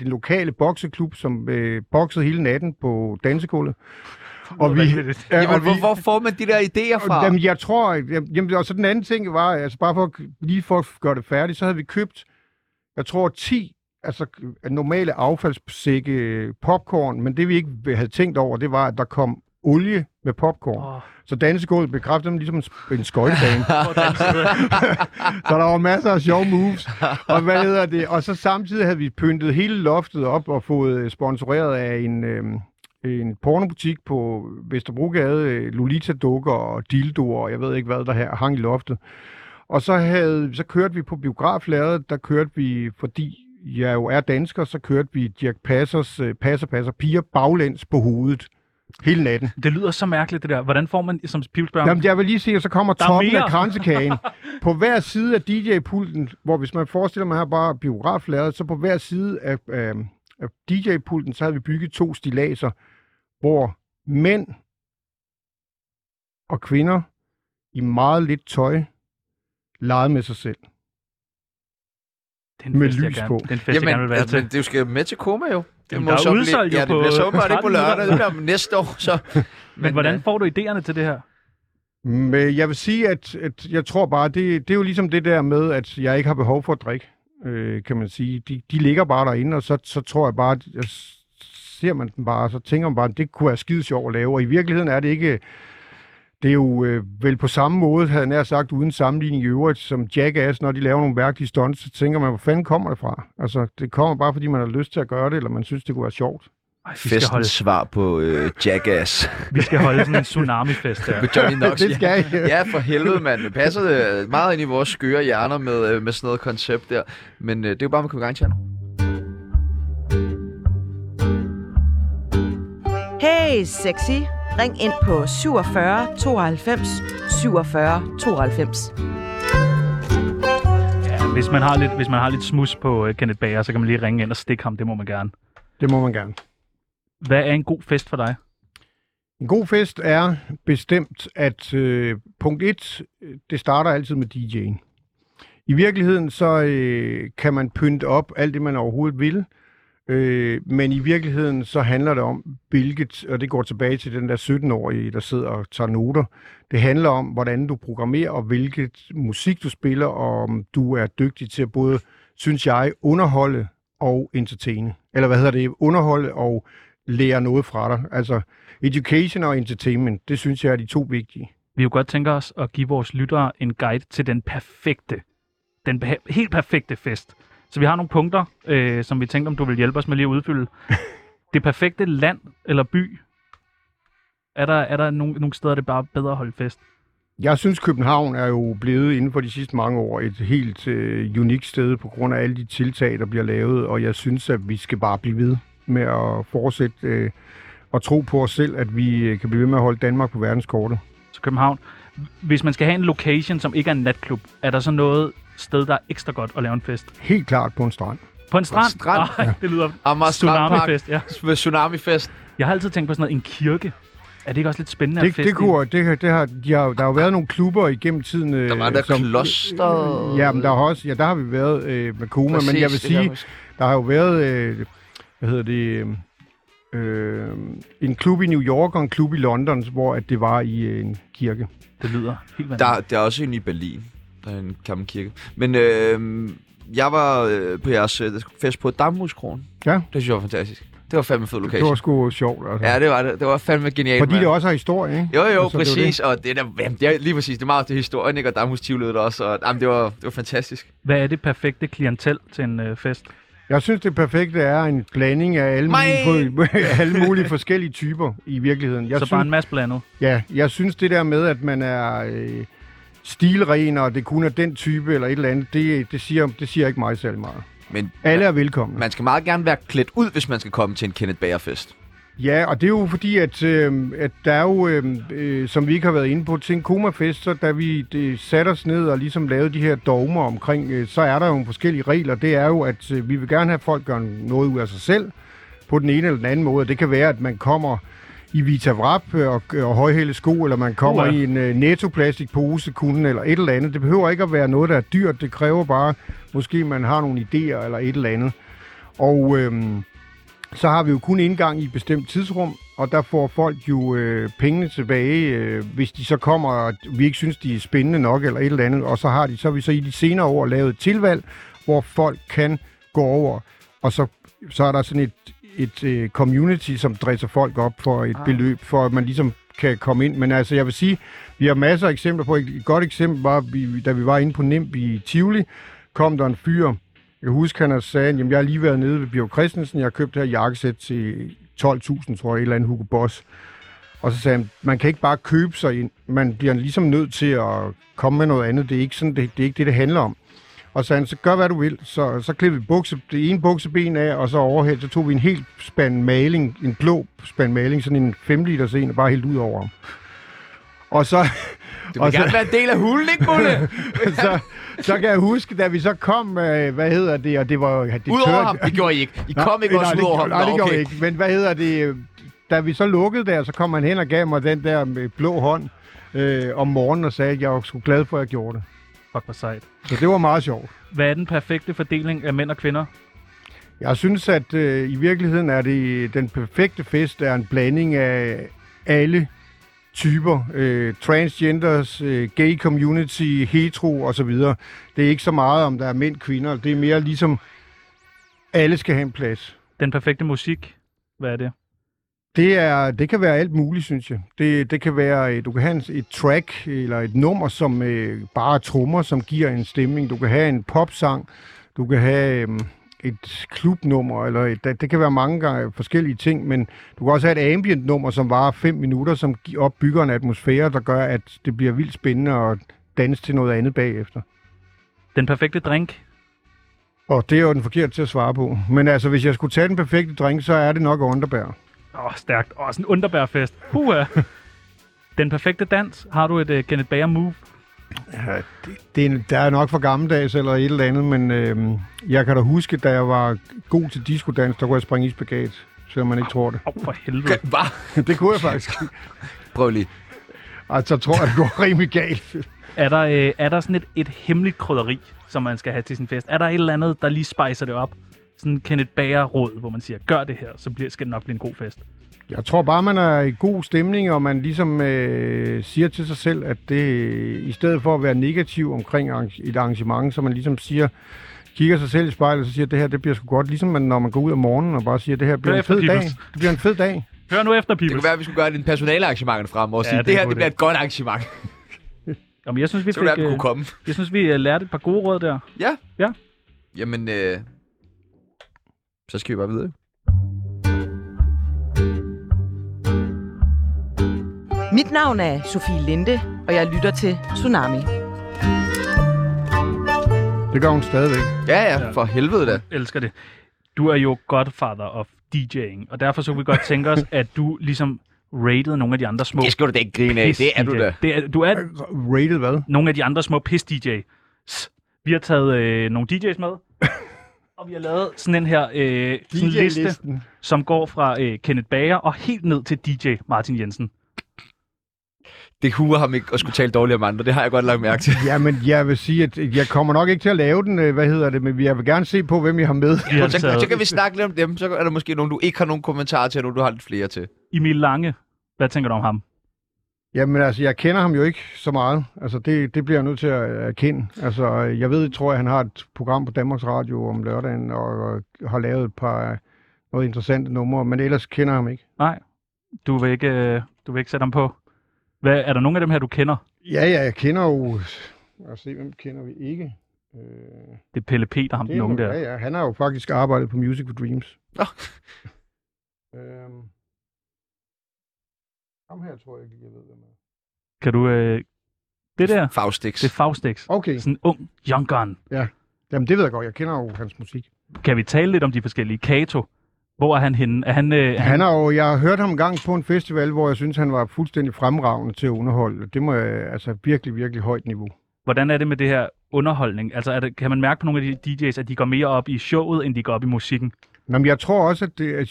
den lokale bokseklub, som boksede hele natten på dansegulvet. Hvor får man de der idéer fra? Jamen, jeg tror... og så den anden ting var, altså bare for at gøre det færdigt, så havde vi købt, jeg tror, 10 altså normale affaldssække popcorn, men det vi ikke havde tænkt over, det var, at der kom olie med popcorn. Oh. Så dansegulvet bekræftede dem ligesom en skøjtebane. Så der var masser af sjove moves. Og og så samtidig havde vi pyntet hele loftet op og fået sponsoreret af en pornobutik på Vesterbrogade, Lolita-dukker og dildoer, og jeg ved ikke hvad, der hang i loftet. Og så kørte vi på biografladet, der kørte vi, fordi jeg jo er dansker, så kørte vi Dirch Passers Passer piger baglæns på hovedet. Hele natten. Det lyder så mærkeligt, det der. Hvordan får man, som pivlsbørn... Jamen, jeg vil lige se, at så kommer toppen af kransekagen. På hver side af DJ-pulten, hvor hvis man forestiller, man har bare biografladet, så på hver side af DJ-pulten, så havde vi bygget 2 stilladser, hvor mænd og kvinder i meget lidt tøj legede med sig selv. Den med lys på. Den fest, jamen, jeg gerne vil være altså, til. Det skal jo med til Koma, jo. Jamen, der er udsolgt jo på... Ja, det bliver så bare ikke på lørdag, det bliver næste år, så... Men hvordan får du idéerne til det her? Men jeg vil sige, at jeg tror bare, det er jo ligesom det der med, at jeg ikke har behov for at drikke, kan man sige. De ligger bare derinde, og så tror jeg bare... ser man den bare, så tænker man bare, det kunne være skide sjovt at lave, og i virkeligheden er det ikke... Det er jo vel på samme måde, havde jeg nær sagt, uden sammenligning i øvrigt, som Jackass, når de laver nogle mærkelige stunts, så tænker man, hvor fanden kommer det fra? Altså, det kommer bare, fordi man har lyst til at gøre det, eller man synes, det kunne være sjovt. Festens holde... svar på Jackass. Vi skal holde sådan en tsunami-fest der. Johnny Knox, det skal I. Ja, for helvede, mand. Det passer meget ind i vores skøre hjerner med sådan noget koncept der. Men det er jo bare, man kommer i gang til. Hey, sexy. Ring ind på 47 92 47 92. Ja, hvis man har lidt smus på Kenneth Bager, så kan man lige ringe ind og stikke ham. Det må man gerne. Det må man gerne. Hvad er en god fest for dig? En god fest er bestemt, at punkt 1, det starter altid med DJ'en. I virkeligheden så kan man pynte op alt det, man overhovedet vil. Men i virkeligheden så handler det om, hvilket, og det går tilbage til den der 17-årige, der sidder og tager noter, det handler om, hvordan du programmerer, og hvilket musik du spiller, og om du er dygtig til at både, synes jeg, underholde og entertaine. Eller underholde og lære noget fra dig. Altså education og entertainment, det synes jeg er de 2 vigtige. Vi kunne godt tænke os at give vores lyttere en guide til den helt perfekte fest. Så vi har nogle punkter, som vi tænkte, om du vil hjælpe os med lige at udfylde. Det perfekte land eller by? Er der nogle steder, det er bare bedre at holde fest? Jeg synes, København er jo blevet inden for de sidste mange år et helt unikt sted på grund af alle de tiltag, der bliver lavet. Og jeg synes, at vi skal bare blive ved med at fortsætte og tro på os selv, at vi kan blive ved med at holde Danmark på verdenskortet. Så København. Hvis man skal have en location, som ikke er en natklub, er der så noget sted, der er ekstra godt at lave en fest? Helt klart på en strand. På en strand? På en strand? Oh, ja. Det lyder tsunamifest, ja. Tsunamifest. Jeg har altid tænkt på sådan noget, en kirke. Er det ikke også lidt spændende at feste? Der har jo været nogle klubber igennem tiden. Der var der kloster. Ja, men der har også, ja, der har vi været med Koma, præcis, men jeg vil sige, der har jo været, en klub i New York og en klub i London, hvor at det var i en kirke. Det lyder helt vanvittigt. Der er også en i Berlin, der er en gammel kirke. Men jeg var på jeres fest på Damhuskroen. Ja. Det synes jeg var fantastisk. Det var fandme fed location. Det var sgu sjovt. Altså. Ja, det var det. Det var fandme genialt. Fordi det også har historie, ikke? Jo, altså, præcis. Det. Og det der, jamen, det er lige præcis. Det er meget det historien, ikke? Og Damhus Tivoli der også. Og, jamen, det var fantastisk. Hvad er det perfekte klientel til en fest? Jeg synes, det perfekte er en blanding af alle mulige forskellige typer i virkeligheden. Bare en masse blandet? Ja, jeg synes det der med, at man er stilren, og det kun er den type eller et eller andet, det siger ikke mig særlig meget. Men alle er velkomne. Man skal meget gerne være klædt ud, hvis man skal komme til en Kenneth Bager-fest. Ja, og det er jo fordi, at der er jo, som vi ikke har været inde på, til en komafest, så da vi satte os ned og ligesom lavede de her dogmer omkring, så er der jo nogle forskellige regler. Det er jo, at vi vil gerne have folk gøre noget ud af sig selv på den ene eller den anden måde. Det kan være, at man kommer i Vita Wrap og højhæle sko, eller man kommer i en nettoplastikpose kunden eller et eller andet. Det behøver ikke at være noget, der er dyrt. Det kræver bare, måske man har nogle idéer eller et eller andet. Og så har vi jo kun indgang i et bestemt tidsrum, og der får folk jo pengene tilbage, hvis de så kommer, og vi ikke synes, de er spændende nok eller et eller andet. Og så har vi så i de senere år lavet et tilvalg, hvor folk kan gå over, og så er der sådan et community, som dresser folk op for et beløb, for at man ligesom kan komme ind. Men altså, jeg vil sige, vi har masser af eksempler på. Et godt eksempel var, da vi var inde på Nimb i Tivoli, kom der en fyr. Jeg husker, han sagde, jamen, jeg har lige været nede ved Bjørn Christensen, jeg har købt det her jakkesæt til 12.000, tror jeg, et eller andet Hugo Boss. Og så sagde han, man kan ikke bare købe sig ind, man bliver ligesom nødt til at komme med noget andet, det er ikke sådan, det er ikke det handler om. Og så sagde han, så gør hvad du vil, så klippede vi det ene bukseben af, og så overhæld, så tog vi en helt spand maling, en blå spand maling, sådan en 5-liters en, og bare helt ud over ham. Og så... Du vil gerne være en del af hulen, ikke, Bulle? så kan jeg huske, da vi så kom, og det var... Udover ham, det gjorde I ikke. I kom ikke også udover ham. Nej, det gjorde I ikke, men da vi så lukkede der, så kom han hen og gav mig den der med blå hånd om morgenen og sagde, at jeg var sgu glad for, at jeg gjorde det. Fuck, hvor sejt. Så det var meget sjovt. Hvad er den perfekte fordeling af mænd og kvinder? Jeg synes, at i virkeligheden er det den perfekte fest, der er en blanding af alle typer, transgenders, gay community, hetero og så videre. Det er ikke så meget, om der er mænd, kvinder. Det er mere ligesom, alle skal have en plads. Den perfekte musik, hvad er det? Det kan være alt muligt, synes jeg. Det kan være, du kan have et track eller et nummer, som bare trommer, som giver en stemning. Du kan have en popsang, du kan have et klubnummer, eller det kan være mange gange forskellige ting, men du kan også have et ambientnummer, som varer 5 minutter, som opbygger en atmosfære, der gør, at det bliver vildt spændende at danse til noget andet bagefter. Den perfekte drink? Og det er jo den forkerte til at svare på. Men altså, hvis jeg skulle tage den perfekte drink, så er det nok underbær. Stærkt. Sådan en underbærfest. Den perfekte dans? Har du et Kenneth Bager move? Ja, der er nok for gammeldags eller et eller andet, men jeg kan da huske, da jeg var god til diskodans, der kunne jeg springe i spagat, selvom man ikke tror det. For helvede. Hva? Det kunne jeg faktisk. Prøv lige. Altså, jeg tror, at det går rimelig galt. Er der sådan et hemmeligt krydderi, som man skal have til sin fest? Er der et eller andet, der lige spicer det op? Sådan en Kenneth Bager-råd, hvor man siger, gør det her, så skal det nok blive en god fest. Jeg tror bare, man er i god stemning, og man ligesom siger til sig selv, at det i stedet for at være negativ omkring et arrangement, så man ligesom siger, kigger sig selv i spejlet og så siger, det her, det bliver sgu godt. Ligesom når man går ud om morgenen og bare siger, det her bliver en fed dag. Det bliver en fed dag. Hør nu efter, Pibels. Det kunne være, at vi skulle gøre det personale arrangementer frem og sige, det her bliver et godt arrangement. Jamen, jeg synes, vi lærte et par gode råd der. Ja. Jamen, så skal vi bare videre. Mit navn er Sofie Linde, og jeg lytter til Tsunami. Det gør hun stadigvæk. Ja, for helvede da. Jeg elsker det. Du er jo Godfather of DJ'ing, og derfor så kunne vi godt tænke os, at du ligesom rated nogle af de andre små... Det skal du da ikke grine af, det er du da. Du er... Rated hvad? Nogle af de andre små pis-DJ's. Vi har taget nogle DJ's med, og vi har lavet sådan en her sådan liste, som går fra Kenneth Bager og helt ned til DJ Martin Jensen. Det huer ham ikke at skulle tale dårligt om andre. Det har jeg godt lagt mærke til. Jamen, jeg vil sige, at jeg kommer nok ikke til at lave den, men jeg vil gerne se på, hvem jeg har med. Ja, så kan vi snakke lidt om dem. Så er der måske nogen, du ikke har nogen kommentarer til, og nogen, du har lidt flere til. Emil Lange, hvad tænker du om ham? Jamen, altså, jeg kender ham jo ikke så meget. Altså, det bliver jeg nødt til at kende. Altså, jeg tror, at han har et program på Danmarks Radio om lørdagen, og har lavet et par noget interessante numre, men ellers kender jeg ham ikke. Nej, du vil ikke sætte ham på. Hvad, er der nogen af dem her, du kender? Ja, jeg kender jo... Lad os se, hvem kender vi ikke? Det er Pelle Peter, ham den unge der. Ja, han har jo faktisk arbejdet på Music for Dreams. Oh. Ham her tror jeg ikke, jeg ved, hvem er. Kan du... det der? Faustix. Det er Faustix. Okay. Sådan en ung young gun. Ja, jamen det ved jeg godt. Jeg kender jo hans musik. Kan vi tale lidt om de forskellige? Kato. Hvor er han henne? Jeg har hørt ham en gang på en festival, hvor jeg synes, han var fuldstændig fremragende til at underholde. Det må altså virkelig, virkelig højt niveau. Hvordan er det med det her underholdning? Altså, kan man mærke på nogle af de DJ's, at de går mere op i showet, end de går op i musikken? Jamen, jeg tror også,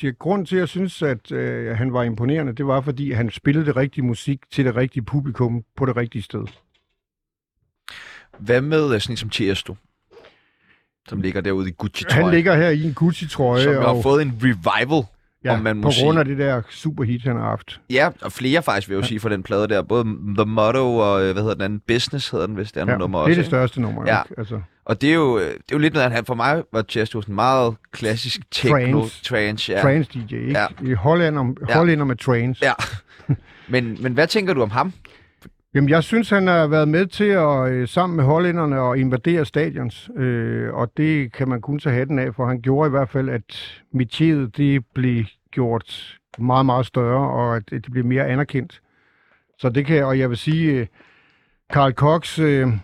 at grunden til, at jeg synes, at han var imponerende, det var, fordi han spillede det rigtige musik til det rigtige publikum på det rigtige sted. Hvad med sådan som Chesto? Som ligger derude i Gucci-trøje. Han ligger her i en Gucci-trøje. Som har fået en revival, om man må sige. På grund af det der superhit, han har haft. Ja, og flere faktisk, vil jeg jo sige, for den plade der. Både The Motto og, hvad hedder den anden, Business hedder den, hvis det er nogle nummer også. Det er det største nummer, ikke? Altså. Og det er jo lidt noget, han for mig var Chesto sådan meget klassisk techno. Trance, ja. Trance-DJ, ikke? Ja. Hollænder med trance. Ja. Men hvad tænker du om ham? Jamen, jeg synes, han har været med til at sammen med hollænderne og invadere stadions, og det kan man kun tage hatten af, for han gjorde i hvert fald, at metiet, det blev gjort meget, meget større, og at det blev mere anerkendt. Så det kan, og jeg vil sige, Carl Cox,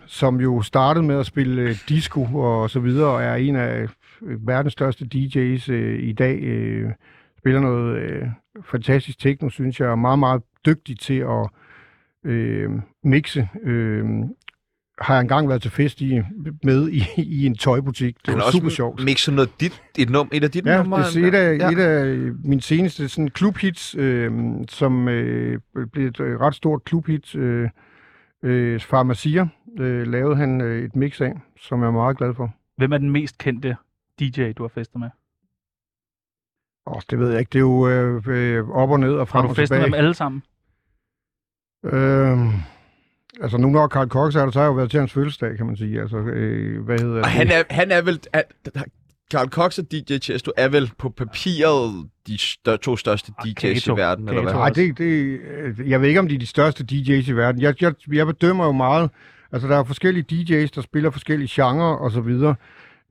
som jo startede med at spille disco og så videre, er en af verdens største DJ's i dag, spiller noget fantastisk techno, synes jeg, er meget, meget dygtig til at mixe. Har jeg engang været til fest med i en tøjbutik. Det var super sjovt. Mixe noget et af dit nummer? Ja, det er et af mine seneste sådan klubhits, som blev et ret stort klubhit. Farmacier lavede han et mix af, som jeg er meget glad for. Hvem er den mest kendte DJ, du har festet med? Det ved jeg ikke. Det er jo op og ned og frem og tilbage. Har du festet med dem alle sammen? Altså nu når Carl Cox er der, så har jeg jo været til hans fødselsdag, kan man sige. Altså, hvad hedder det? Han er vel... Carl Cox og DJ Chesto er vel på papiret de to største DJ's i verden, eller hvad? Nej, jeg ved ikke, om de er de største DJ's i verden. Jeg bedømmer jo meget... Altså, der er forskellige DJ's, der spiller forskellige genrer, og så videre.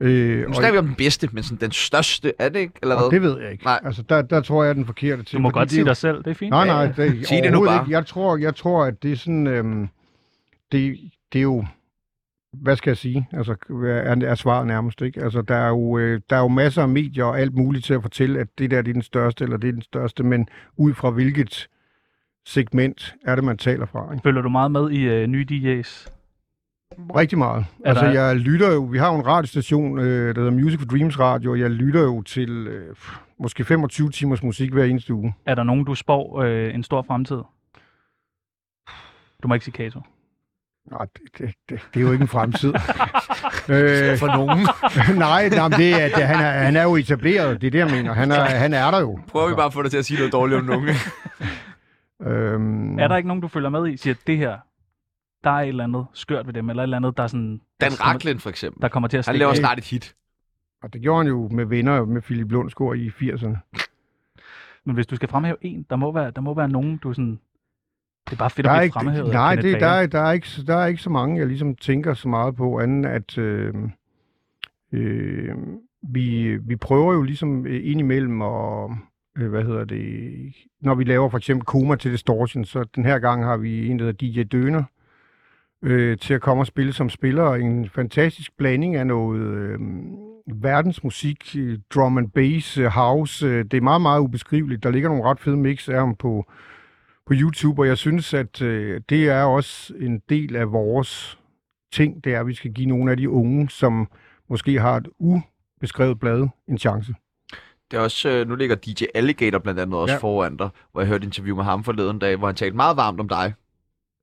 Nu snakker vi om den bedste, men sådan den største, er det ikke? Eller hvad? Det ved jeg ikke. Nej. Altså, der tror jeg, den forkerte til. Du må godt sige dig selv, det er fint. Nej, sig det nu bare. Ikke. Jeg tror, at det er sådan, det er jo, hvad skal jeg sige? Altså, er svaret nærmest, ikke? Altså, der er jo masser af medier og alt muligt til at fortælle, at det der, det er den største, eller det er den største, men ud fra hvilket segment er det, man taler fra, ikke? Følger du meget med i nye DJ's? Rigtig meget. Altså, jeg lytter jo... Vi har jo en radiostation, der hedder Music for Dreams Radio, og jeg lytter jo til måske 25 timers musik hver eneste uge. Er der nogen, du spår en stor fremtid? Du må ikke sige Kato. Nej, det er jo ikke en fremtid. For nogen. nej, men han er jo etableret, det er det, jeg mener. Han er der jo. Prøver vi bare at få dig til at sige noget dårligt om nogen. Er der ikke nogen, du følger med i, siger, det her... Der er et eller andet skørt ved dem, eller et eller andet, der er sådan... Dan Racklin, for eksempel. Der kommer til at stikke. Han laver snart et hit. Og det gjorde han jo med venner, med Philip Lundsgaard i 80'erne. Men hvis du skal fremhæve en, der må være nogen, du sådan... Det er bare fedt at blive fremhævet. Nej, der er ikke så mange, jeg ligesom tænker så meget på, anden at... vi prøver jo ligesom indimellem at... når vi laver for eksempel Koma til Distortion, så den her gang har vi en, der hedder DJ Døner, til at komme og spille som spiller. En fantastisk blanding af noget verdensmusik, drum and bass, house. Det er meget, meget ubeskriveligt. Der ligger nogle ret fede mix af ham på YouTube, og jeg synes, at det er også en del af vores ting, det er, at vi skal give nogle af de unge, som måske har et ubeskrevet blad, en chance. Det er også, nu ligger DJ Alligator blandt andet også foran dig, hvor jeg hørte et interview med ham forleden dag, hvor han talte meget varmt om dig,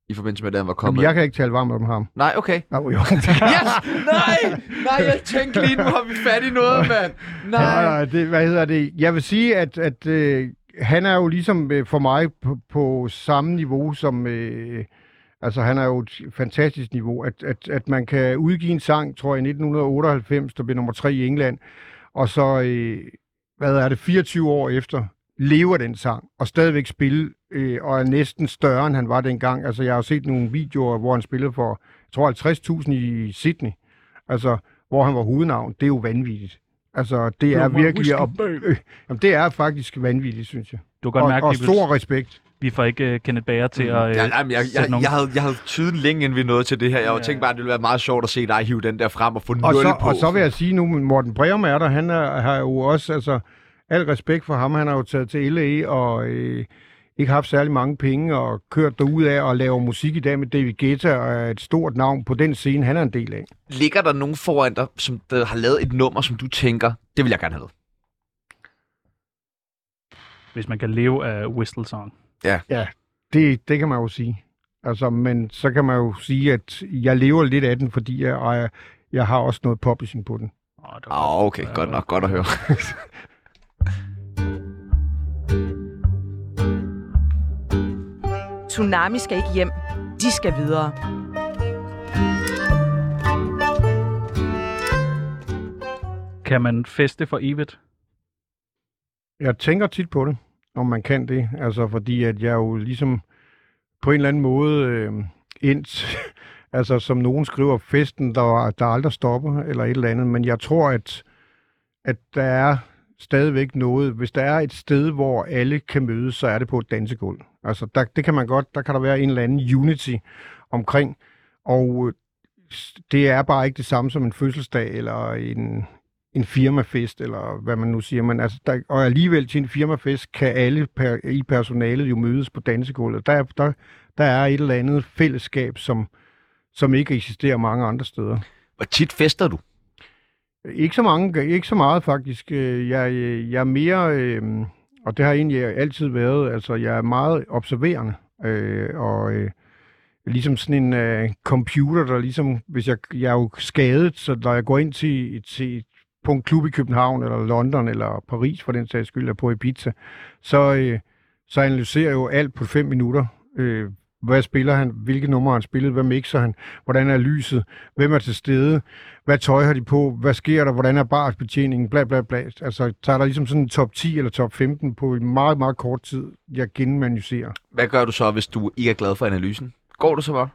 i forbindelse med, at han var kommet. Jamen, jeg kan ikke tale varmt om ham. Nej, okay. Oh, jo. Yes! Nej, jeg tænkte lige, nu har vi fat i noget, mand. Nej, det, jeg vil sige, at han er jo ligesom for mig på samme niveau som... altså, han er jo et fantastisk niveau. At man kan udgive en sang, tror jeg, i 1998, der blev nummer 3 i England, og så... 24 år efter, lever den sang, og stadigvæk spille, og er næsten større, end han var dengang. Altså, jeg har jo set nogle videoer, hvor han spillede for, jeg tror, 50.000 i Sydney, altså, hvor han var hovednavn. Det er jo vanvittigt. Altså, det er virkelig... Jamen, det er faktisk vanvittigt, synes jeg. Du kan mærke, og stor respekt. Vi får ikke Kenneth Bager til at... Jeg havde tydeligt længe, inden vi nåede til det her. Jeg tænkte bare, at det ville være meget sjovt at se dig hive den der frem og få nul på. Og så vil jeg sige nu, Morten Breum er der. Han har jo også, altså, al respekt for ham. Han har jo taget til LA og ikke haft særlig mange penge og kørt derudad og laver musik i dag med David Guetta og er et stort navn på den scene, han er en del af. Ligger der nogen foran dig, som der har lavet et nummer, som du tænker, det vil jeg gerne have? Hvis man kan leve af whistle song. Ja, det kan man jo sige. Altså, men så kan man jo sige, at jeg lever lidt af den, fordi jeg har også noget publishing på den. Okay, godt nok, godt at høre. Tsunami skal ikke hjem, de skal videre. Kan man feste for evigt? Jeg tænker tit på det. Om man kan det, altså fordi at jeg jo ligesom på en eller anden måde altså som nogen skriver, festen, der aldrig stopper, eller et eller andet, men jeg tror, at der er stadigvæk noget, hvis der er et sted, hvor alle kan mødes, så er det på et dansegulv. Altså det kan man godt, der kan der være en eller anden unity omkring, og det er bare ikke det samme som en fødselsdag, eller en firmafest, eller hvad man nu siger. Men altså, og alligevel til en firmafest kan alle i personalet jo mødes på dansegulvet. Der er et eller andet fællesskab, som ikke eksisterer mange andre steder. Hvor tit fester du? Ikke så meget faktisk. Jeg er mere, og det har egentlig altid været, altså jeg er meget observerende, ligesom sådan en computer, der ligesom, hvis jeg er jo skadet, så når jeg går ind til på en klub i København, eller London, eller Paris, for den sags skyld, eller på Ibiza, så analyserer jeg jo alt på 5 minutter. Hvad spiller han? Hvilke numre han spillet? Hvad mixer han? Hvordan er lyset? Hvem er til stede? Hvad tøj har de på? Hvad sker der? Hvordan er barsbetjeningen? Bla, bla, bla. Altså, tager der ligesom sådan en top 10 eller top 15 på en meget, meget kort tid, jeg genanalyserer. Hvad gør du så, hvis du ikke er glad for analysen? Går du så bare?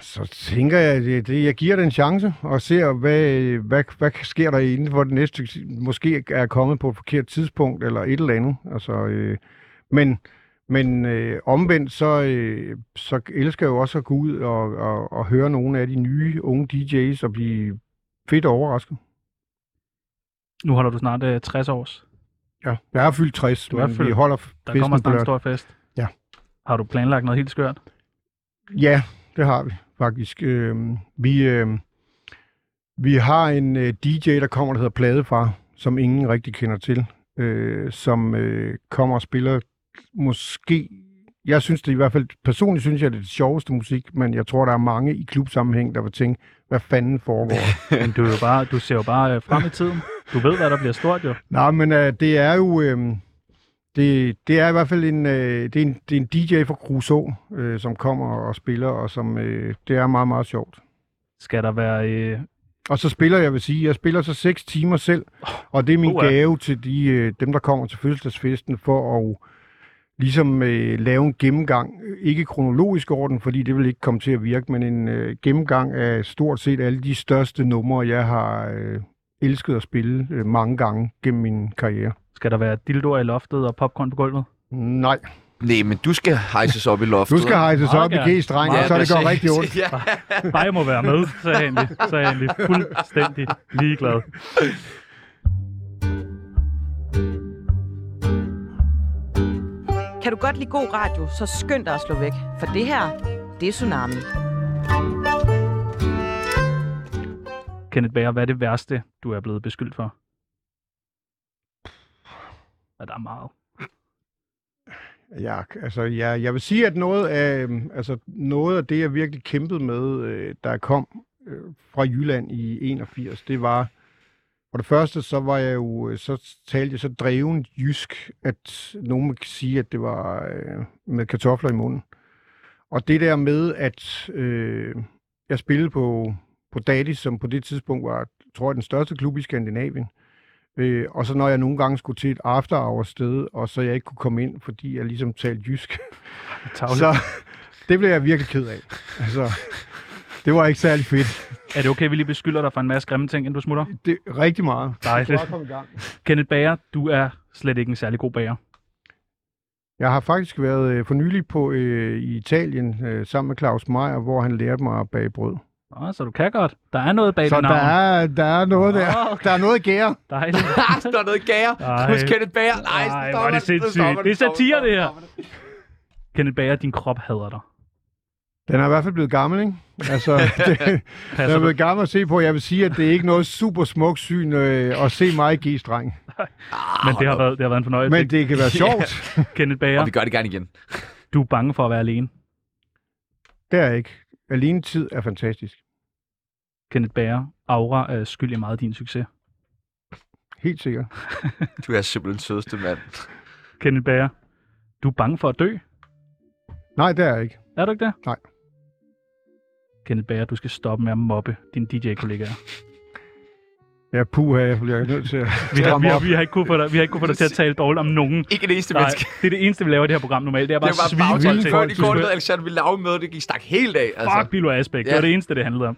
Så tænker jeg, at jeg giver det en chance og ser, hvad sker der inden for det næste. Måske er kommet på et forkert tidspunkt eller et eller andet. Altså, men omvendt, så elsker jeg jo også at gå ud og høre nogle af de nye unge DJ's og blive fedt overrasket. Nu holder du snart 60 års. Ja, jeg er fyldt 60, men vi holder festen blødt. Der kommer snart en stor fest. Ja. Har du planlagt noget helt skørt? Ja. Det har vi faktisk. Vi har en DJ, der kommer, der hedder Pladefar, som ingen rigtig kender til, som kommer og spiller måske... Jeg synes det i hvert fald... Personligt synes jeg, det er det sjoveste musik, men jeg tror, der er mange i klubsammenhæng, der vil tænke, hvad fanden foregår? Men du ser jo bare frem i tiden. Du ved, hvad der bliver stort, jo. Nej, men det er jo... Det er i hvert fald en DJ fra Crusoe, som kommer og spiller, og som det er meget, meget sjovt. Skal der være... Og så spiller jeg, vil sige, jeg spiller så 6 timer selv, og det er min gave til dem, der kommer til fødselsdagsfesten, for at ligesom lave en gennemgang. Ikke kronologisk orden, fordi det vil ikke komme til at virke, men en gennemgang af stort set alle de største numre, jeg har elsket at spille mange gange gennem min karriere. Skal der være dildoer i loftet og popcorn på gulvet? Nej. Nej, men du skal hejses op i loftet. Du skal hejses op i G-streng, ja, så det går rigtig ondt. Ja. Nej, jeg må være med, så er jeg egentlig fuldstændig ligeglad. Kan du godt lide god radio, så skynd dig at slå væk. For det her, det er Tsunami. Kenneth Bager, hvad er det værste, du er blevet beskyldt for? Ja, der er meget. Ja, altså, jeg vil sige, at noget af det, jeg virkelig kæmpede med, da jeg kom fra Jylland i 81, det var, for det første, så talte jeg så dreven jysk, at nogen kan sige, at det var med kartofler i munden. Og det der med, at jeg spillede på Daddy's, som på det tidspunkt var, tror jeg, den største klub i Skandinavien. Og så når jeg nogle gange skulle til et after-hours sted, og så jeg ikke kunne komme ind, fordi jeg ligesom talte jysk. Så det blev jeg virkelig ked af. Altså, det var ikke særlig fedt. Er det okay, vi lige beskylder dig for en masse grimme ting, inden du smutter? Det er rigtig meget. Dejligt. Kenneth Bager, du er slet ikke en særlig god bager. Jeg har faktisk været for nylig på i Italien sammen med Claus Meyer, hvor han lærte mig at bage brød. Nå, så du kan godt. Der er noget bag din navn. Der er noget der. Okay. Der er noget gære. Dejligt. Der er noget gære. Husk Kenneth Bager. Nej, var det sindssygt. Det er satire, det her. Kenneth Bager, din krop hader dig. Den er i hvert fald blevet gammel, ikke? Altså, den er blevet gammel at se på. Jeg vil sige, at det er ikke noget super smukt syn at se mig i G-streng. Men det har været en fornøjelse. Men det kan være sjovt. Kenneth Bager. Og vi gør det gerne igen. Du er bange for at være alene. Det er ikke. Alene tid er fantastisk. Kenneth Bager, aura er skyld i meget af din succes. Helt sikkert. Du er simpelthen sødeste mand. Kenneth Bager, du er bange for at dø? Nej, det er jeg ikke. Er du ikke det? Nej. Kenneth Bager, du skal stoppe med at mobbe dine DJ-kollegaer. Ja, puha, jeg bliver nødt til at vi har ikke kunnet få dig til at tale dårligt om nogen. Ikke det eneste menneske. Det er det eneste, vi laver i det her program normalt. Det er bare svigtvildt. Det var bare bagtalt. Alexander ville lave med, det gik stak helt af. Altså. Fuck, Bilo Asbæk. Ja. Det var det eneste, det handlede om.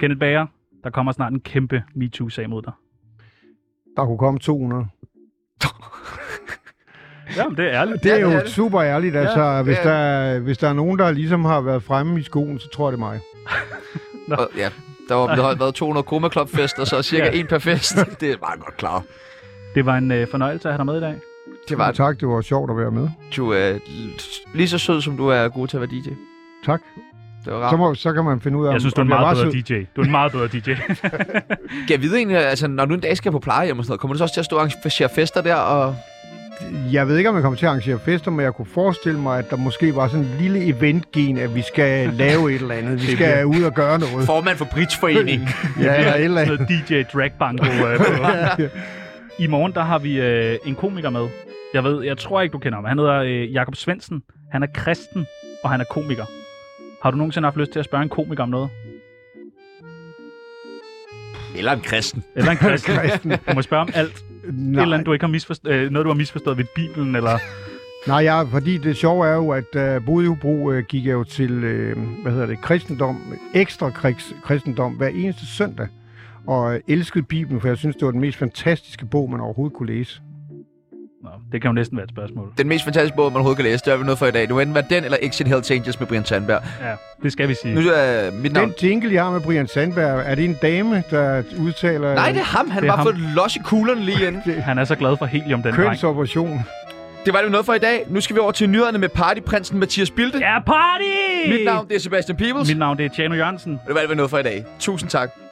Kenneth Bager, der kommer snart en kæmpe MeToo-sag mod dig. Der kunne komme 200. Jamen, det er ærligt. Det er jo det. Super ærligt. Altså, ja, hvis der er nogen, der ligesom har været fremme i skoen, så tror jeg, det er mig. Ja. Der har været 200 Koma Club-fester, så cirka en per fest. Det er meget godt klar. Det var en fornøjelse at have dig med i dag. Det var tak, det var sjovt at være med. Du er lige så sød, som du er god til at være DJ. Tak. Det var så kan man finde ud af... Jeg synes, du er en meget bedre DJ. Du er en meget bedre DJ. Jeg ved egentlig, altså, når du en dag skal på plejehjem og sådan noget, kommer du så også til at stå og arrangere fester der og... Jeg ved ikke, om jeg kommer til at arrangere fester, men jeg kunne forestille mig, at der måske var sådan en lille eventgen, at vi skal lave et eller andet. Vi skal ud og gøre noget. Formand for Bridgeforeningen. Ja, eller andet. DJ Dragbanko. Ja. I morgen, der har vi en komiker med. Jeg tror ikke, du kender ham. Han hedder Jakob Svendsen. Han er kristen, og han er komiker. Har du nogensinde haft lyst til at spørge en komiker om noget? Eller en kristen. Du må spørge om alt. Nej. Et eller andet, du ikke har noget, du har misforstået ved Bibelen, eller... Nej, ja, fordi det sjove er jo, at boede i Hobro, gik jeg jo til, kristendom, ekstra kristendom, hver eneste søndag, og elskede Bibelen, for jeg synes, det var den mest fantastiske bog, man overhovedet kunne læse. Nå, det kan jo næsten være et spørgsmål. Den mest fantastiske bog, man overhovedet kan læse, det er vi noget for i dag. Nu enten var den, eller Exit Health Changes med Brian Sandberg. Ja, det skal vi sige. Nu er mit navn... Den jingle, jeg har med Brian Sandberg, er det en dame, der udtaler... Nej, det er ham. Han har bare fået los i kuglerne lige inden. Han er så glad for helium, den dreng. Kønsoperation. Det var det noget for i dag. Nu skal vi over til nyhederne med partyprinsen Mathias Bilde. Ja, party! Mit navn, det er Sebastian Peebles. Mit navn, det er Tiano Jørgensen. Og det var det noget for i dag. Tusind tak.